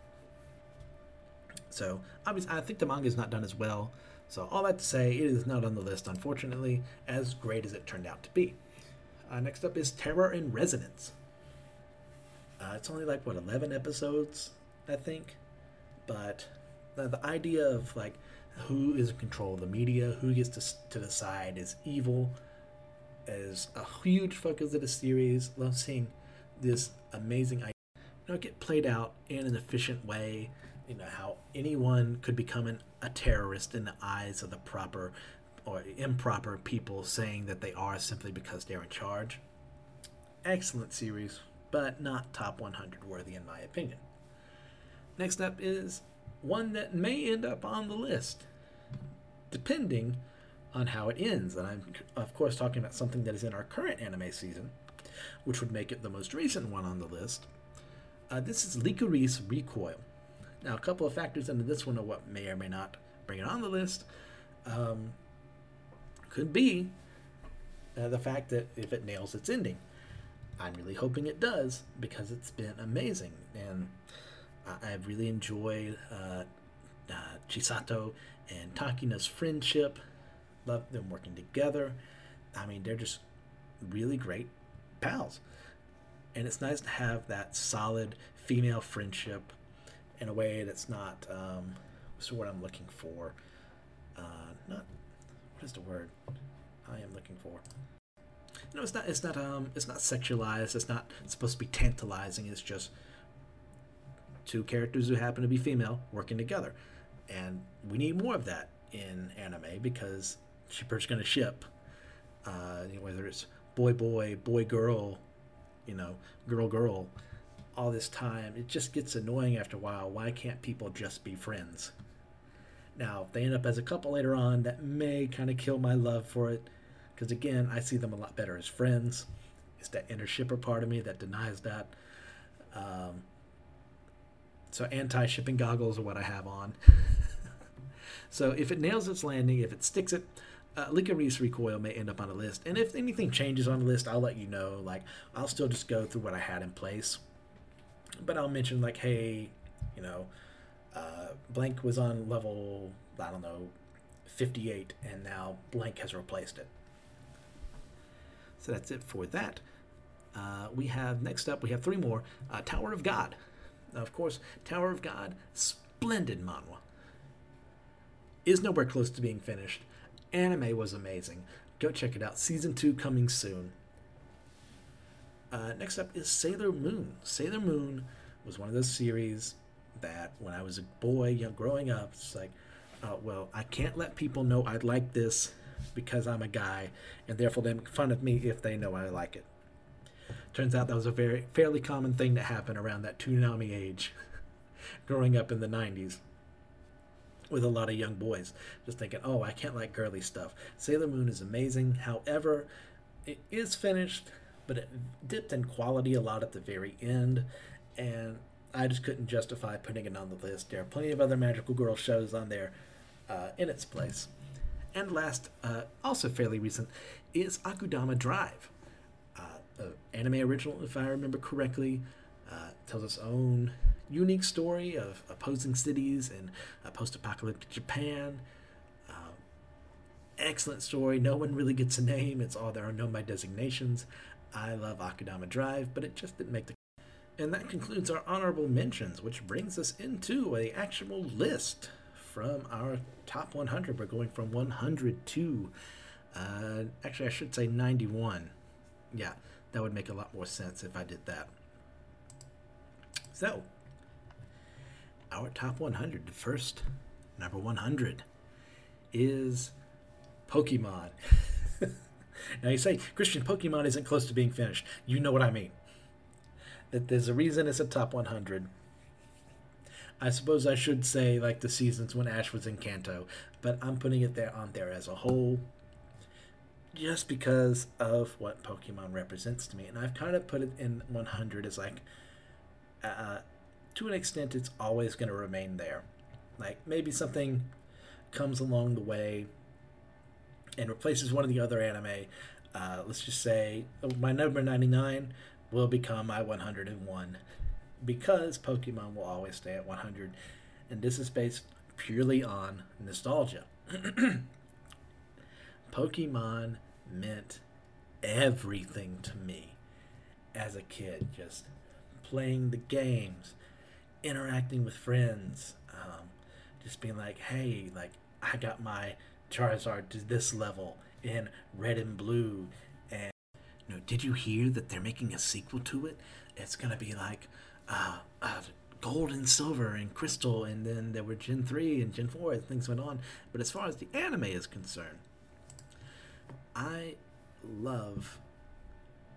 So, obviously, I think the manga is not done as well. So, all that to say, it is not on the list, unfortunately, as great as it turned out to be. Next up is Terror in Resonance. It's only like, what, 11 episodes, I think? But the idea of, like, who is in control of the media, who gets to decide is evil, is a huge focus of the series. Love seeing this amazing idea, you know, get played out in an efficient way. You know, how anyone could become a terrorist in the eyes of the proper or improper people saying that they are simply because they're in charge. Excellent series, but not top 100 worthy in my opinion. Next up is one that may end up on the list, depending on how it ends. And I'm, of course, talking about something that is in our current anime season, which would make it the most recent one on the list. This is Licorice Recoil. Now, a couple of factors into this one of what may or may not bring it on the list could be the fact that if it nails its ending. I'm really hoping it does, because it's been amazing. And I really enjoyed Chisato and Takina's friendship. Love them working together. I mean, they're just really great pals. And it's nice to have that solid female friendship in a way that's not, so what I'm looking for, not, what is the word I am looking for? No, it's not sexualized, it's not supposed to be tantalizing, it's just two characters who happen to be female working together. And we need more of that in anime, because shippers gonna ship, you know, whether it's boy-boy, boy-girl, you know, girl-girl, all this time, it just gets annoying after a while. Why can't people just be friends? Now, if they end up as a couple later on, that may kind of kill my love for it, because again, I see them a lot better as friends. It's that inner shipper part of me that denies that. So anti-shipping goggles are what I have on. So if it nails its landing, if it sticks it, Licorice Recoil may end up on a list, and if anything changes on the list, I'll let you know. Like, I'll still just go through what I had in place, but I'll mention, like, hey, you know, blank was on level, I don't know, 58, and now blank has replaced it. So that's it for that. We have, next up, we have three more. Tower of God. Now, of course, Tower of God, splendid manhwa, is nowhere close to being finished. Anime was amazing. Go check it out. Season 2 coming soon. Next up is Sailor Moon. Sailor Moon was one of those series that when I was a boy, you know, growing up, it's like, well, I can't let people know I like this because I'm a guy, and therefore they make fun of me if they know I like it. Turns out that was a fairly common thing that happened around that Toonami age, growing up in the 90s. With a lot of young boys just thinking, oh, I can't like girly stuff. Sailor Moon is amazing. However, it is finished, but it dipped in quality a lot at the very end, and I just couldn't justify putting it on the list. There are plenty of other magical girl shows on there in its place. And last, also fairly recent, is Akudama Drive, an anime original, if I remember correctly. Tells its own unique story of opposing cities in post-apocalyptic Japan. Excellent story. No one really gets a name. It's all there are known by designations. I love Akudama Drive, but it just didn't make the... And that concludes our honorable mentions, which brings us into an actual list from our top 100. We're going from 100 to... actually, I should say 91. Yeah, that would make a lot more sense if I did that. So, our top 100, the first, number 100, is Pokemon. Now you say, Christian, Pokemon isn't close to being finished. You know what I mean. That there's a reason it's a top 100. I suppose I should say, like, the seasons when Ash was in Kanto, but I'm putting it there on there as a whole just because of what Pokemon represents to me. And I've kind of put it in 100 as, like, to an extent, it's always going to remain there. Like, maybe something comes along the way and replaces one of the other anime. Let's just say my number 99 will become my 101 because Pokemon will always stay at 100. And this is based purely on nostalgia. Pokemon meant everything to me as a kid. Just playing the games, interacting with friends, just being like, hey, like, I got my Charizard to this level in Red and Blue, and, you know, did you hear that they're making a sequel to it? It's gonna be like Gold and Silver and Crystal, and then there were Gen 3 and Gen 4 and things went on. But as far as the anime is concerned, I love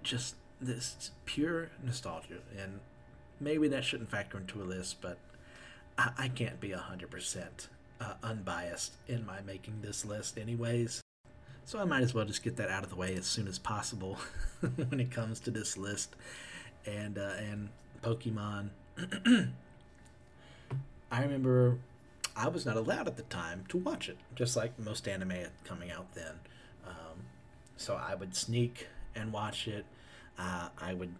just this pure nostalgia, and maybe that shouldn't factor into a list, but I can't be 100% unbiased in my making this list anyways, so I might as well just get that out of the way as soon as possible when it comes to this list. And Pokemon, I remember I was not allowed at the time to watch it, just like most anime coming out then, so I would sneak and watch it. I would,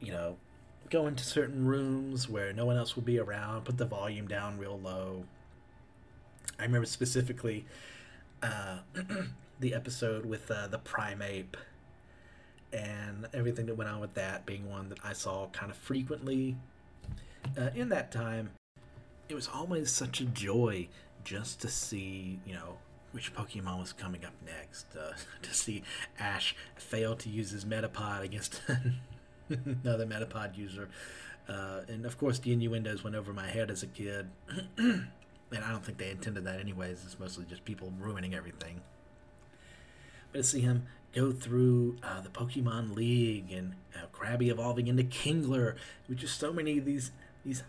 you know, go into certain rooms where no one else would be around, put the volume down real low. I remember specifically the episode with the Primeape and everything that went on with that being one that I saw kind of frequently in that time. It was always such a joy just to see, you know, which Pokemon was coming up next, to see Ash fail to use his Metapod against another Metapod user. And of course the innuendos went over my head as a kid, and I don't think they intended that anyways. It's mostly just people ruining everything. But to see him go through the Pokemon League, and Krabby evolving into Kingler, with just so many of these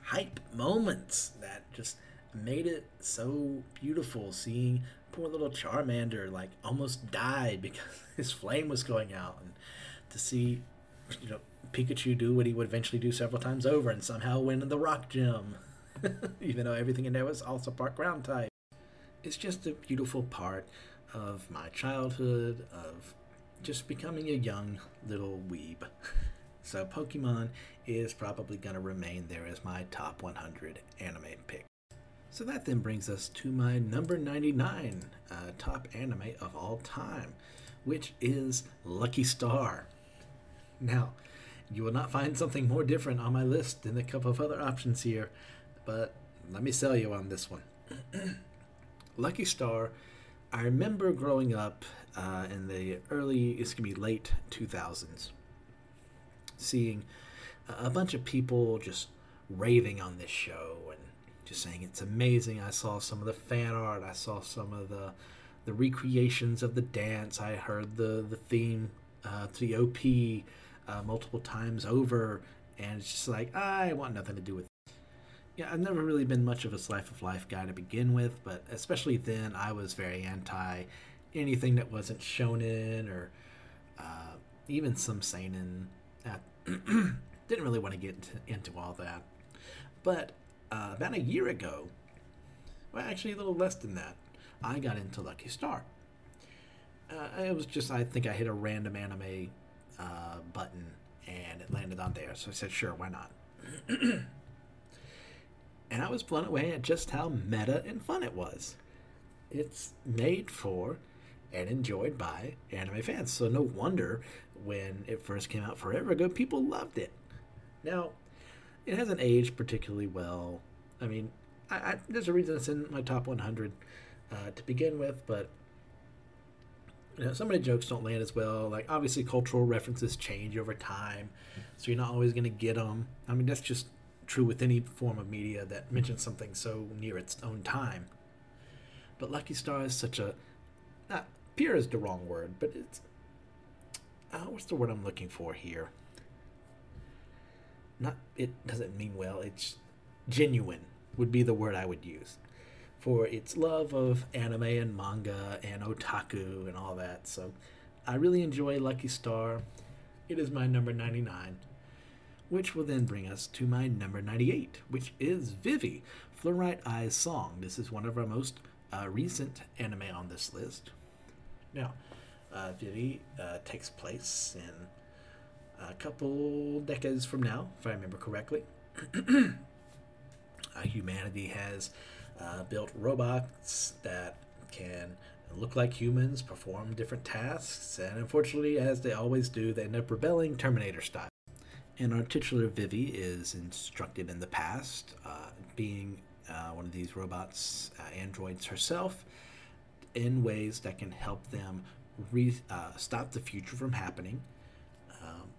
hype moments that just made it so beautiful. Seeing poor little Charmander, like, almost died because his flame was going out, and to see, you know, Pikachu do what he would eventually do several times over and somehow win in the rock gym even though everything in there was also part ground type. It's just a beautiful part of my childhood, of just becoming a young little weeb. So Pokemon is probably going to remain there as my top 100 anime pick. So that then brings us to my number 99 top anime of all time, which is Lucky Star. Now, you will not find something more different on my list than a couple of other options here, but let me sell you on this one. Lucky Star, I remember growing up in the early, it's going to be late 2000s, seeing a bunch of people just raving on this show and just saying it's amazing. I saw some of the fan art, I saw some of the recreations of the dance, I heard the theme to the OP multiple times over, and it's just like, I want nothing to do with it. Yeah, I've never really been much of a slice of life guy to begin with, but especially then I was very anti anything that wasn't shonen or even some seinen. Didn't really want to get into all that. But about a year ago, well, actually a little less than that, I got into Lucky Star. It was just, I think I hit a random anime button and it landed on there, so I said, sure, why not? And I was blown away at just how meta and fun it was. It's made for and enjoyed by anime fans, so no wonder when it first came out forever ago, people loved it. Now, it hasn't aged particularly well. I mean, I there's a reason it's in my top 100 to begin with, but you know, so many jokes don't land as well. Like, obviously, cultural references change over time, so you're not always going to get them. I mean, that's just true with any form of media that mentions something so near its own time. But Lucky Star is such a... not pure is the wrong word, but it's... what's the word I'm looking for here? Not, it doesn't mean well, it's genuine would be the word I would use for its love of anime and manga and otaku and all that. So I really enjoy Lucky Star. It is my number 99, which will then bring us to my number 98, which is Vivi, Fluorite Eye's Song. This is one of our most recent anime on this list. Now, Vivi takes place in a couple decades from now, if I remember correctly. Humanity has built robots that can look like humans, perform different tasks, and unfortunately, as they always do, they end up rebelling Terminator style. And our titular Vivi is instructed in the past, being one of these robots, androids herself, in ways that can help them stop the future from happening.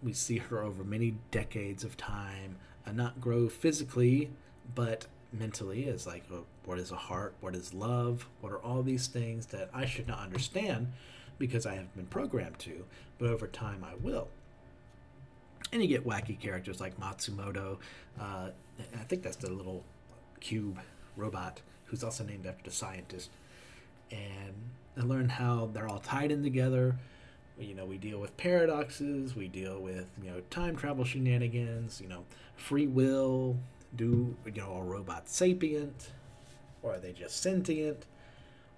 We see her over many decades of time not grow physically, but mentally, as like, what is a heart? What is love? What are all these things that I should not understand because I have been programmed to, but over time I will. And you get wacky characters like Matsumoto. I think that's the little cube robot who's also named after the scientist. And I learned how they're all tied in together. You know, we deal with paradoxes, we deal with, you know, time travel shenanigans, you know, free will. Do, you know, are robots sapient, or are they just sentient?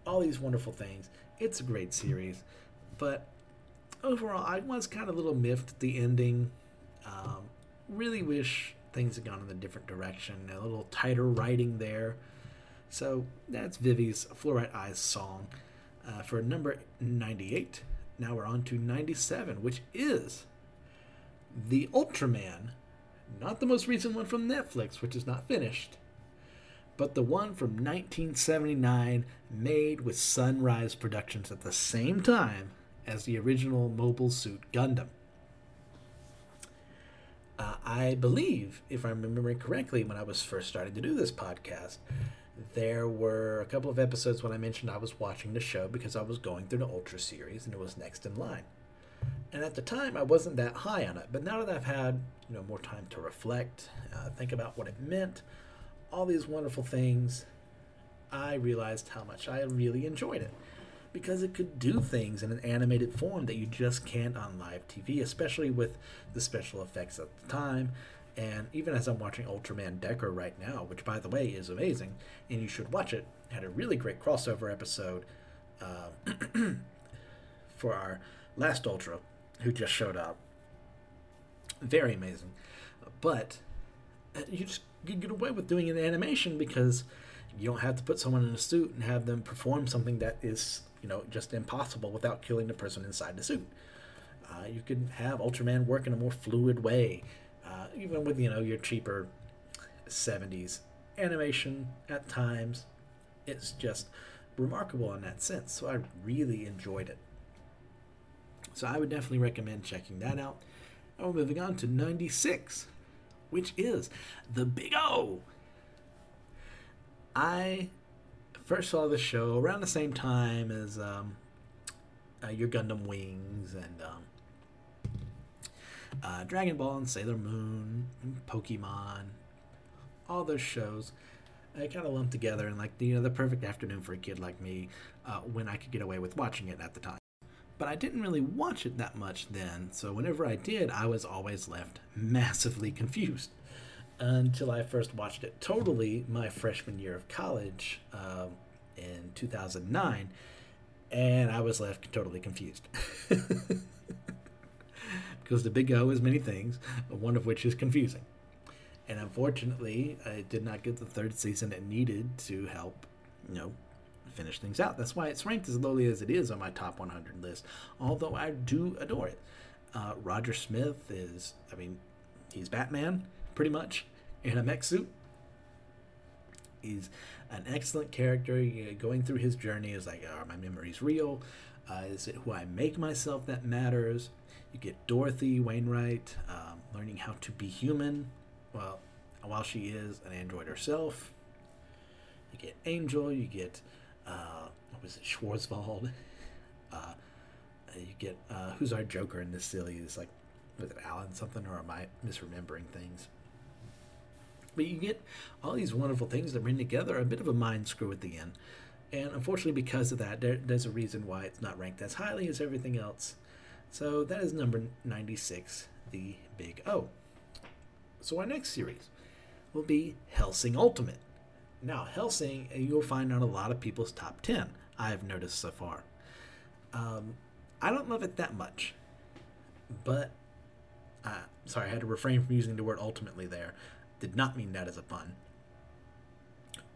All these wonderful things. It's a great series, but overall I was kind of a little miffed at the ending. Really wish things had gone in a different direction, a little tighter writing there. So that's Vivi's Fluorite Eyes Song for number 98. Now we're on to 97, which is The Ultraman. Not the most recent one from Netflix, which is not finished, but the one from 1979 made with Sunrise Productions at the same time as the original Mobile Suit Gundam. I believe, if I'm remembering correctly, when I was first starting to do this podcast, there were a couple of episodes when I mentioned I was watching the show because I was going through the Ultra series and it was next in line. And at the time, I wasn't that high on it. But now that I've had, you know, more time to reflect, think about what it meant, all these wonderful things, I realized how much I really enjoyed it. Because it could do things in an animated form that you just can't on live TV, especially with the special effects at the time. And even as I'm watching Ultraman Decker right now, which, by the way, is amazing, and you should watch it, had a really great crossover episode for our last Ultra, who just showed up. Very amazing. But you just get away with doing an animation because you don't have to put someone in a suit and have them perform something that is, you know, just impossible without killing the person inside the suit. You can have Ultraman work in a more fluid way, even with, you know, your cheaper 70s animation at times. It's just remarkable in that sense, so I really enjoyed it. So I would definitely recommend checking that out. And we're moving on to 96, which is The Big O. I first saw the show around the same time as Your Gundam Wings and Dragon Ball and Sailor Moon and Pokemon, all those shows. I kind of lumped together and, like, you know, the perfect afternoon for a kid like me when I could get away with watching it at the time. But I didn't really watch it that much then, so whenever I did, I was always left massively confused until I first watched it totally my freshman year of college in 2009, and I was left totally confused. Because the Big O is many things, one of which is confusing. And unfortunately, I did not get the third season it needed to help, you know, finish things out. That's why it's ranked as lowly as it is on my top 100 list, although I do adore it. Roger Smith is, I mean, he's Batman, pretty much, in a mech suit. He's an excellent character. You know, going through his journey is like, are my memories real? Is it who I make myself that matters? You get Dorothy Wainwright learning how to be human. Well, while she is an android herself. You get Angel, you get, what was it, Schwarzwald. You get, who's our Joker in this series? Like, was it Alan something, or am I misremembering things? But you get all these wonderful things that bring together a bit of a mind screw at the end. And unfortunately, because of that, there's a reason why it's not ranked as highly as everything else. So that is number 96, The Big O. So our next series will be Hellsing Ultimate. Now, Hellsing, you'll find on a lot of people's top 10, I've noticed so far. I don't love it that much, but, sorry, I had to refrain from using the word ultimately there. Did not mean that as a pun.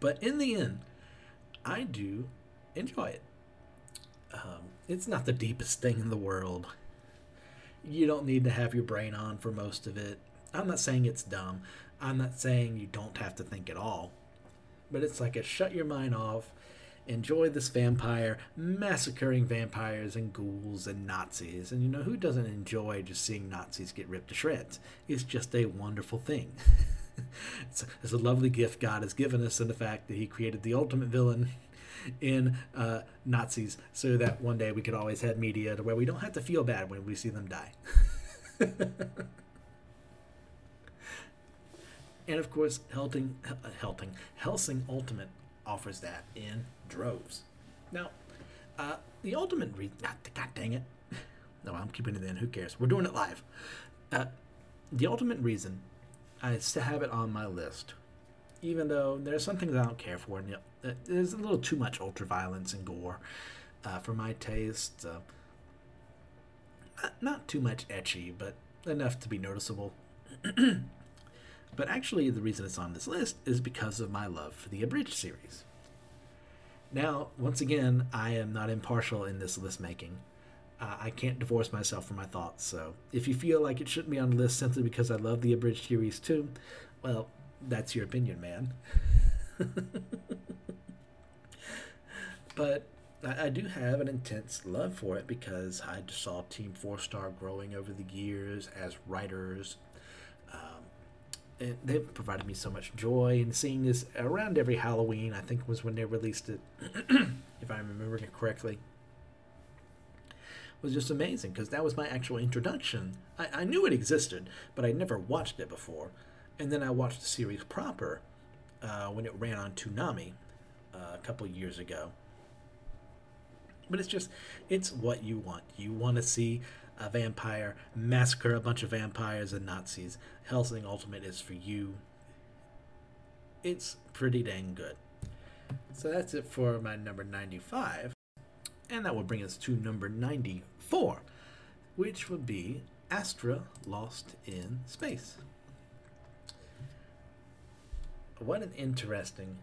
But in the end, I do enjoy it. It's not the deepest thing in the world. You don't need to have your brain on for most of it. I'm not saying it's dumb. I'm not saying you don't have to think at all. But it's like a shut your mind off, enjoy this vampire, massacring vampires and ghouls and Nazis. And, you know, who doesn't enjoy just seeing Nazis get ripped to shreds? It's just a wonderful thing. It's a lovely gift God has given us in the fact that he created the ultimate villain in Nazis so that one day we could always have media to where we don't have to feel bad when we see them die. And of course, Hellsing Ultimate offers that in droves. Now, the ultimate reason, God dang it. No, I'm keeping it in, who cares? We're doing it live. The ultimate reason I have it on my list, even though there's some things I don't care for, and, you know, there's a little too much ultraviolence and gore for my taste. Not too much etchy, but enough to be noticeable. But actually, the reason it's on this list is because of my love for the Abridged series. Now, once again, I am not impartial in this list making. I can't divorce myself from my thoughts, so if you feel like it shouldn't be on the list simply because I love the Abridged series too, well, that's your opinion, man. But I do have an intense love for it because I just saw Team 4-Star growing over the years as writers. They've provided me so much joy, and seeing this around every Halloween, I think was when they released it, if I'm remembering it correctly, was just amazing, because that was my actual introduction. I knew it existed, but I never watched it before, and then I watched the series proper when it ran on Toonami a couple years ago. But it's just, it's what you want. You want to see a vampire massacre a bunch of vampires and Nazis. Hellsing Ultimate is for you. It's pretty dang good. So that's it for my number 95. And that will bring us to number 94, which would be Astra Lost in Space. What an interesting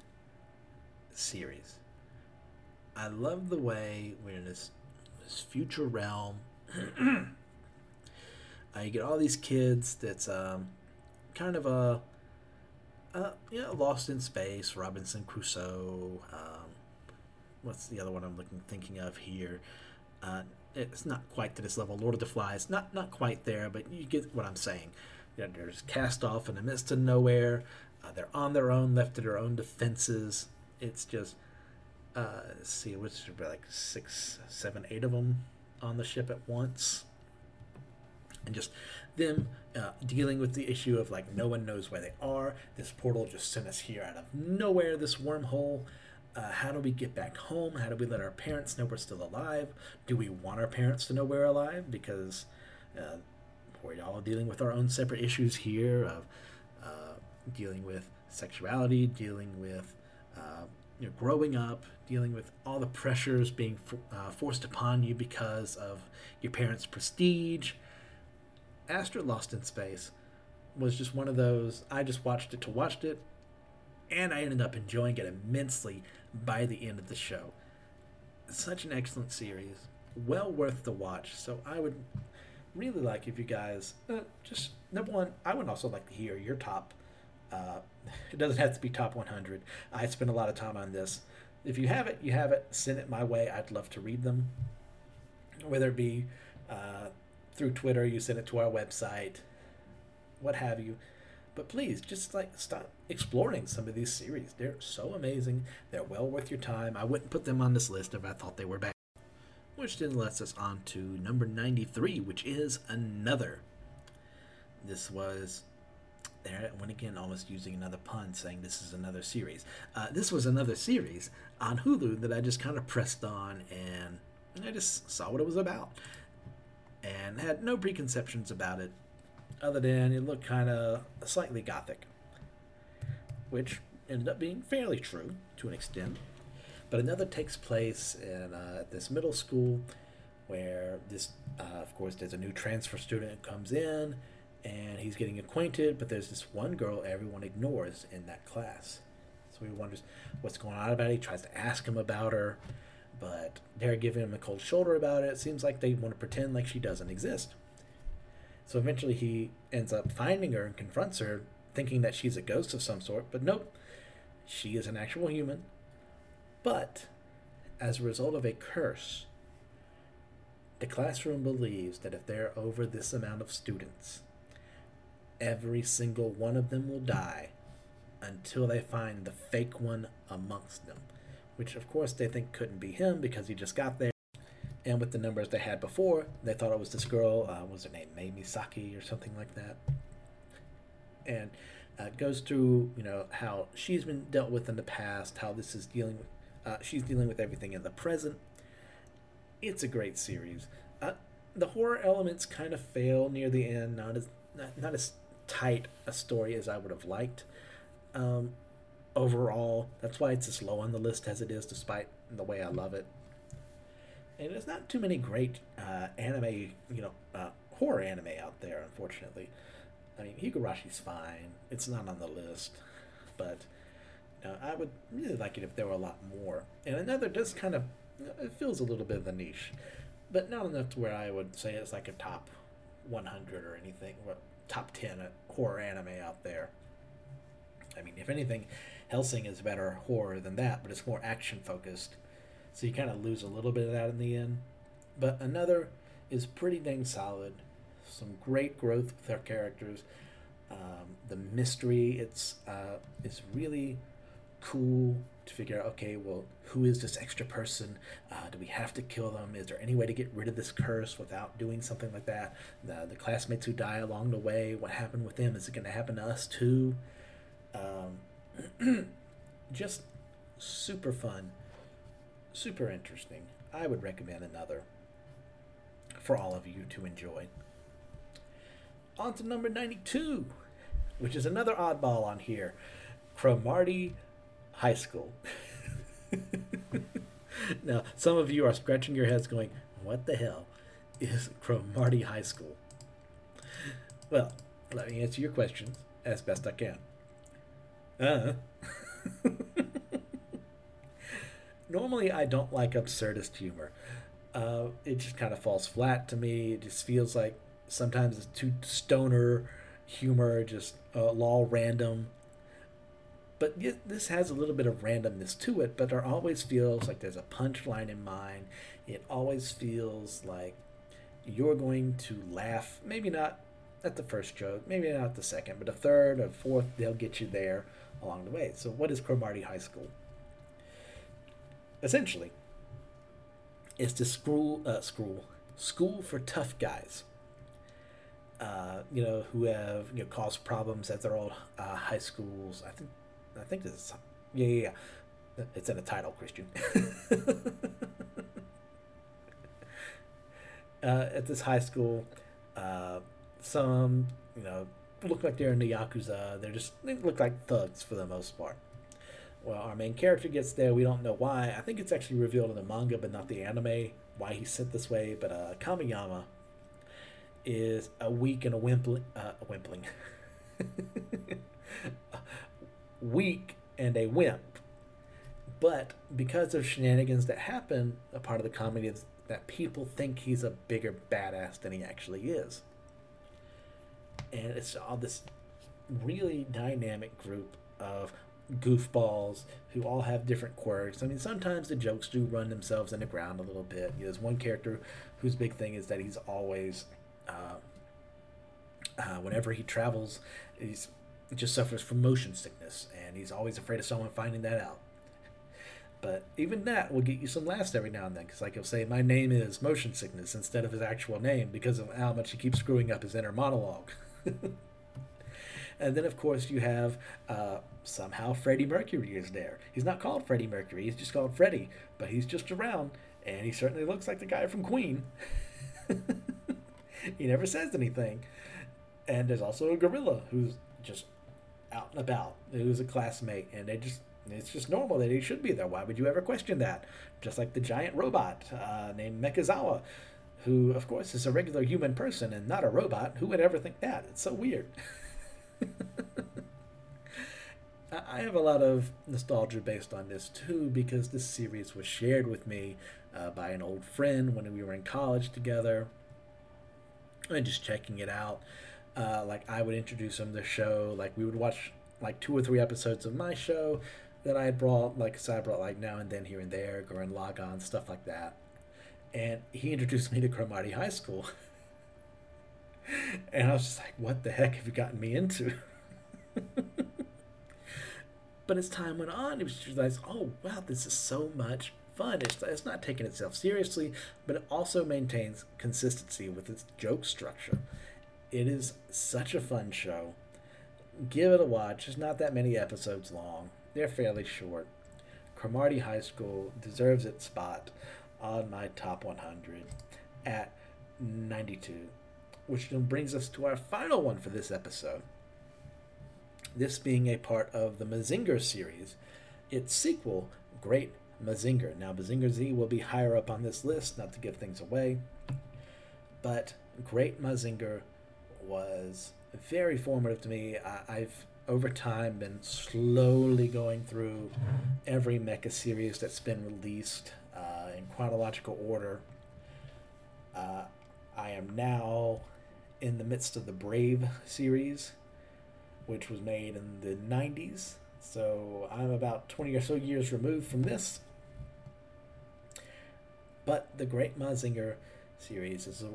series. I love the way we're in this future realm. You get all these kids that's kind of you know, lost in space. Robinson Crusoe. What's the other one I'm thinking of here? It's not quite to this level. Lord of the Flies, not quite there, but you get what I'm saying. You know, they're just cast off in the midst of nowhere. They're on their own, left to their own defenses. It's just let's see, which should be like 6, 7, 8 of them on the ship at once. And just them dealing with the issue of, like, no one knows where they are. This portal just sent us here out of nowhere, this wormhole. How do we get back home? How do we let our parents know we're still alive? Do we want our parents to know we're alive? Because we're all dealing with our own separate issues here of dealing with sexuality, dealing with you know, growing up, dealing with all the pressures being forced upon you because of your parents' prestige. Astra Lost in Space was just one of those, I just watched it to watch it, and I ended up enjoying it immensely by the end of the show. Such an excellent series, well worth the watch. So I would really like if you guys, just, number one, I would also like to hear your top, it doesn't have to be top 100. I spend a lot of time on this. If you have it, you have it. Send it my way. I'd love to read them. Whether it be through Twitter, you send it to our website, what have you. But please, just stop exploring some of these series. They're so amazing. They're well worth your time. I wouldn't put them on this list if I thought they were bad. Which then lets us on to number 93, which is Another. This was, there, when again, almost using another pun, saying this is another series. This was another series on Hulu that I just kind of pressed on, and I just saw what it was about. And had no preconceptions about it, other than it looked kind of slightly gothic, which ended up being fairly true to an extent. But Another takes place in this middle school, where this, of course, there's a new transfer student who comes in, and he's getting acquainted. But there's this one girl everyone ignores in that class, so he wonders what's going on about it. He tries to ask him about her, but they're giving him a cold shoulder about it. It seems like they want to pretend like she doesn't exist. So eventually he ends up finding her and confronts her, thinking that she's a ghost of some sort. But nope, she is an actual human. But as a result of a curse, the classroom believes that if there are over this amount of students, every single one of them will die until they find the fake one amongst them. Which, of course, they think couldn't be him because he just got there. And with the numbers they had before, they thought it was this girl, what was her name, Mei Misaki or something like that. And goes through, you know, how she's been dealt with in the past, how this is dealing with, she's dealing with everything in the present. It's a great series. The horror elements kind of fail near the end, not as tight a story as I would have liked. Overall, that's why it's as low on the list as it is, despite the way I love it. And there's not too many great anime, you know, horror anime out there, unfortunately. I mean, Higurashi's fine. It's not on the list. But you know, I would really like it if there were a lot more. And Another does kind of, it feels a little bit of a niche, but not enough to where I would say it's like a top 100 or anything, or top 10 horror anime out there. I mean, if anything, Hellsing is better horror than that, but it's more action-focused. So you kind of lose a little bit of that in the end. But Another is pretty dang solid. Some great growth with our characters. The mystery, it's really cool to figure out, okay, well, who is this extra person? Do we have to kill them? Is there any way to get rid of this curse without doing something like that? The classmates who die along the way, what happened with them? Is it going to happen to us too? Just super fun, super interesting. I would recommend Another for all of you to enjoy. On to number 92, which is another oddball on here, Cromartie High School. Now, some of you are scratching your heads going, what the hell is Cromartie High School? Well, let me answer your questions as best I can. Normally, I don't like absurdist humor. It just kind of falls flat to me. It just feels like sometimes it's too stoner humor, just lol random. But this has a little bit of randomness to it, but it always feels like there's a punchline in mind. It always feels like you're going to laugh, maybe not at the first joke, maybe not the second, but the third or fourth, they'll get you there along the way. So what is Cromartie High School? Essentially, it's the school for tough guys, who have caused problems at their old high schools. I think this is, yeah. It's in the title, Christian. At this high school, some, look like they're in the Yakuza. They look like thugs for the most part. Well, our main character gets there. We don't know why. I think it's actually revealed in the manga, but not the anime, why he's sent this way. But Kamiyama is a weak and a wimp, but because of shenanigans that happen, a part of the comedy is that people think he's a bigger badass than he actually is, and it's all this really dynamic group of goofballs who all have different quirks. I mean, sometimes the jokes do run themselves in the ground a little bit. There's one character whose big thing is that he's always whenever he travels, he's just suffers from motion sickness, and he's always afraid of someone finding that out. But even that will get you some laughs every now and then, because like he'll say, my name is motion sickness instead of his actual name, because of how much he keeps screwing up his inner monologue. And then of course you have somehow Freddie Mercury is there. He's not called Freddie Mercury, he's just called Freddie, but he's just around, and he certainly looks like the guy from Queen. He never says anything. And there's also a gorilla who's just out and about, who's a classmate, and it's just normal that he should be there. Why would you ever question that? Just like the giant robot named Mekizawa, who of course is a regular human person and not a robot. Who would ever think that? It's so weird. I have a lot of nostalgia based on this too, because this series was shared with me by an old friend when we were in college together and just checking it out. Like I would introduce him to the show, like we would watch like 2 or 3 episodes of my show that I had brought, like Now and Then, Here and There, Gurren Lagann, stuff like that. And he introduced me to Cromartie High School. And I was just like, what the heck have you gotten me into? But as time went on, it was just like, oh wow, this is so much fun. It's not taking itself seriously, but it also maintains consistency with its joke structure. It is such a fun show. Give it a watch. There's not that many episodes long. They're fairly short. Cromartie High School deserves its spot on my top 100 at 92, which then brings us to our final one for this episode. This being a part of the Mazinger series, its sequel, Great Mazinger. Now, Mazinger Z will be higher up on this list, not to give things away, but Great Mazinger was very formative to me. I've over time been slowly going through every mecha series that's been released in chronological order. I am now in the midst of the Brave series, which was made in the 90s, so I'm about 20 or so years removed from this. But the Great Mazinger series is a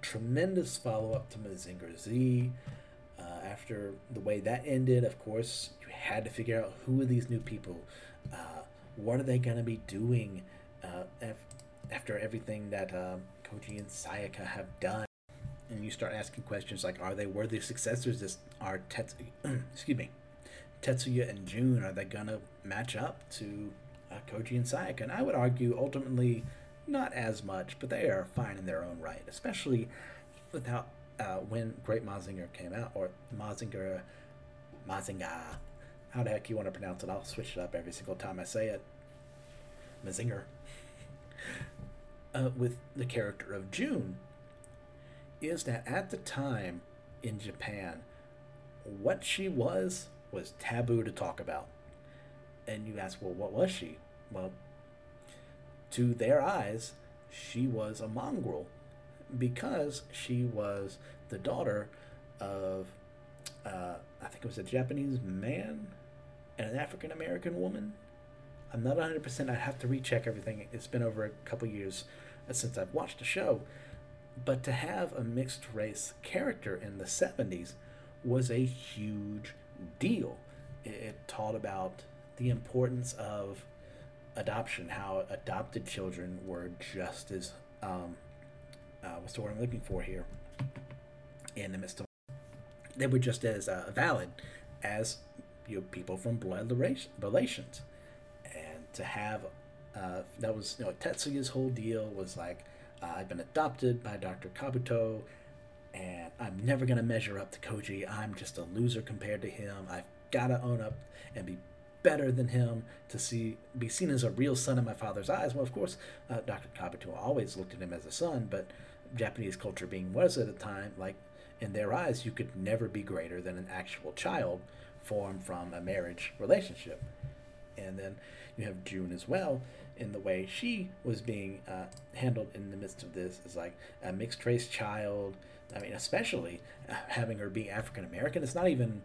tremendous follow-up to Mazinger Z. After the way that ended, of course, you had to figure out, who are these new people? What are they going to be doing after everything that Koji and Sayaka have done? And you start asking questions like, are they worthy successors? Are Tetsuya, excuse me, Tetsuya and June, are they going to match up to Koji and Sayaka? And I would argue, ultimately, not as much, but they are fine in their own right, especially with how when Great Mazinger came out, or Mazinger, how the heck you want to pronounce it. I'll switch it up every single time I say it. Mazinger. with the character of June is that at the time in Japan, what she was taboo to talk about. And you ask, well, what was she? Well, to their eyes, she was a mongrel because she was the daughter of, I think it was a Japanese man and an African-American woman. I'm not 100%. I'd have to recheck everything. It's been over a couple years since I've watched the show. But to have a mixed-race character in the 70s was a huge deal. It taught about the importance of adoption, how adopted children were just as, what's the word I'm looking for here, in the midst of, they were just as valid as, you know, people from blood relations. And to have, that was, you know, Tetsuya's whole deal was like, I've been adopted by Dr. Kabuto, and I'm never going to measure up to Koji. I'm just a loser compared to him. I've got to own up and be better than him to be seen as a real son in my father's eyes. Well, of course, Dr. Kabuto always looked at him as a son, but Japanese culture being was at a time, like, in their eyes, you could never be greater than an actual child formed from a marriage relationship. And then you have June as well, in the way she was being handled in the midst of this is like a mixed-race child. I mean, especially having her be African-American. It's not even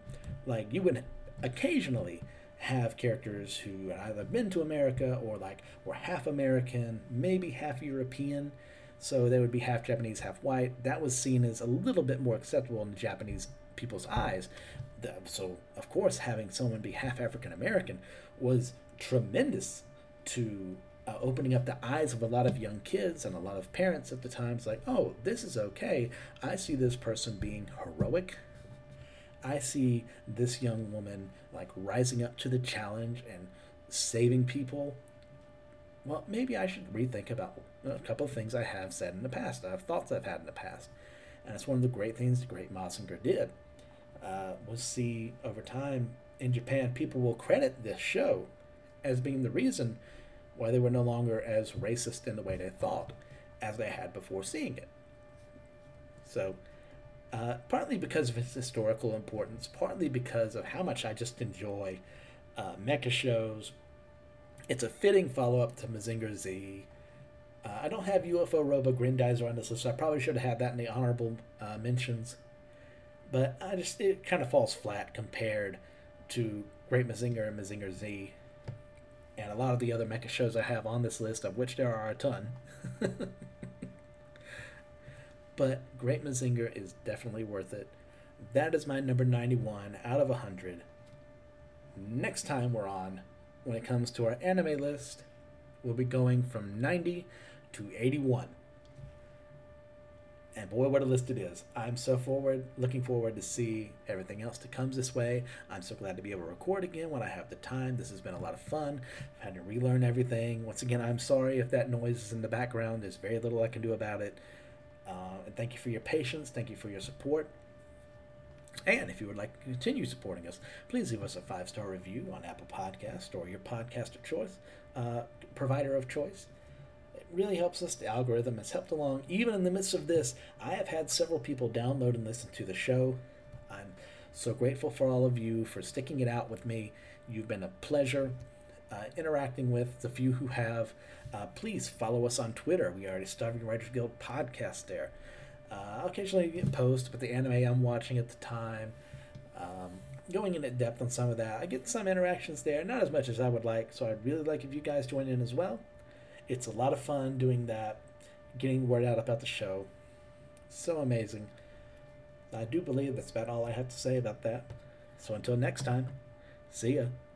like you would occasionally have characters who either been to America or like were half American, maybe half European. So they would be half Japanese, half white. That was seen as a little bit more acceptable in the Japanese people's eyes. So, of course, having someone be half African-American was tremendous to opening up the eyes of a lot of young kids and a lot of parents at the time. It's like, oh, this is okay. I see this person being heroic. I see this young woman like rising up to the challenge and saving people. Well, maybe I should rethink about a couple of things I have said in the past. I have thoughts I've had in the past. And it's one of the great things the great Mazinger did. We'll see over time in Japan, people will credit this show as being the reason why they were no longer as racist in the way they thought as they had before seeing it. So, partly because of its historical importance, partly because of how much I just enjoy mecha shows. It's a fitting follow-up to Mazinger Z. I don't have UFO Robo Grindizer on this list, so I probably should have had that in the honorable mentions. But it kind of falls flat compared to Great Mazinger and Mazinger Z, and a lot of the other mecha shows I have on this list, of which there are a ton. But Great Mazinger is definitely worth it. That is my number 91 out of 100. Next time we're on, when it comes to our anime list, we'll be going from 90 to 81. And boy, what a list it is. I'm so looking forward to see everything else that comes this way. I'm so glad to be able to record again when I have the time. This has been a lot of fun. I've had to relearn everything. Once again, I'm sorry if that noise is in the background. There's very little I can do about it. And thank you for your patience. Thank you for your support. And if you would like to continue supporting us, please leave us a 5-star review on Apple Podcasts or your podcast of choice, provider of choice. Really helps us. The algorithm has helped along. Even in the midst of this, I have had several people download and listen to the show. I'm so grateful for all of you for sticking it out with me. You've been a pleasure interacting with the few who have. Please follow us on Twitter. We are a Starving Writers Guild podcast there. I'll occasionally post with the anime I'm watching at the time, going in at depth on some of that. I get some interactions there, not as much as I would like, so I'd really like if you guys join in as well. It's a lot of fun doing that, getting word out about the show. So amazing. I do believe that's about all I have to say about that. So until next time, see ya.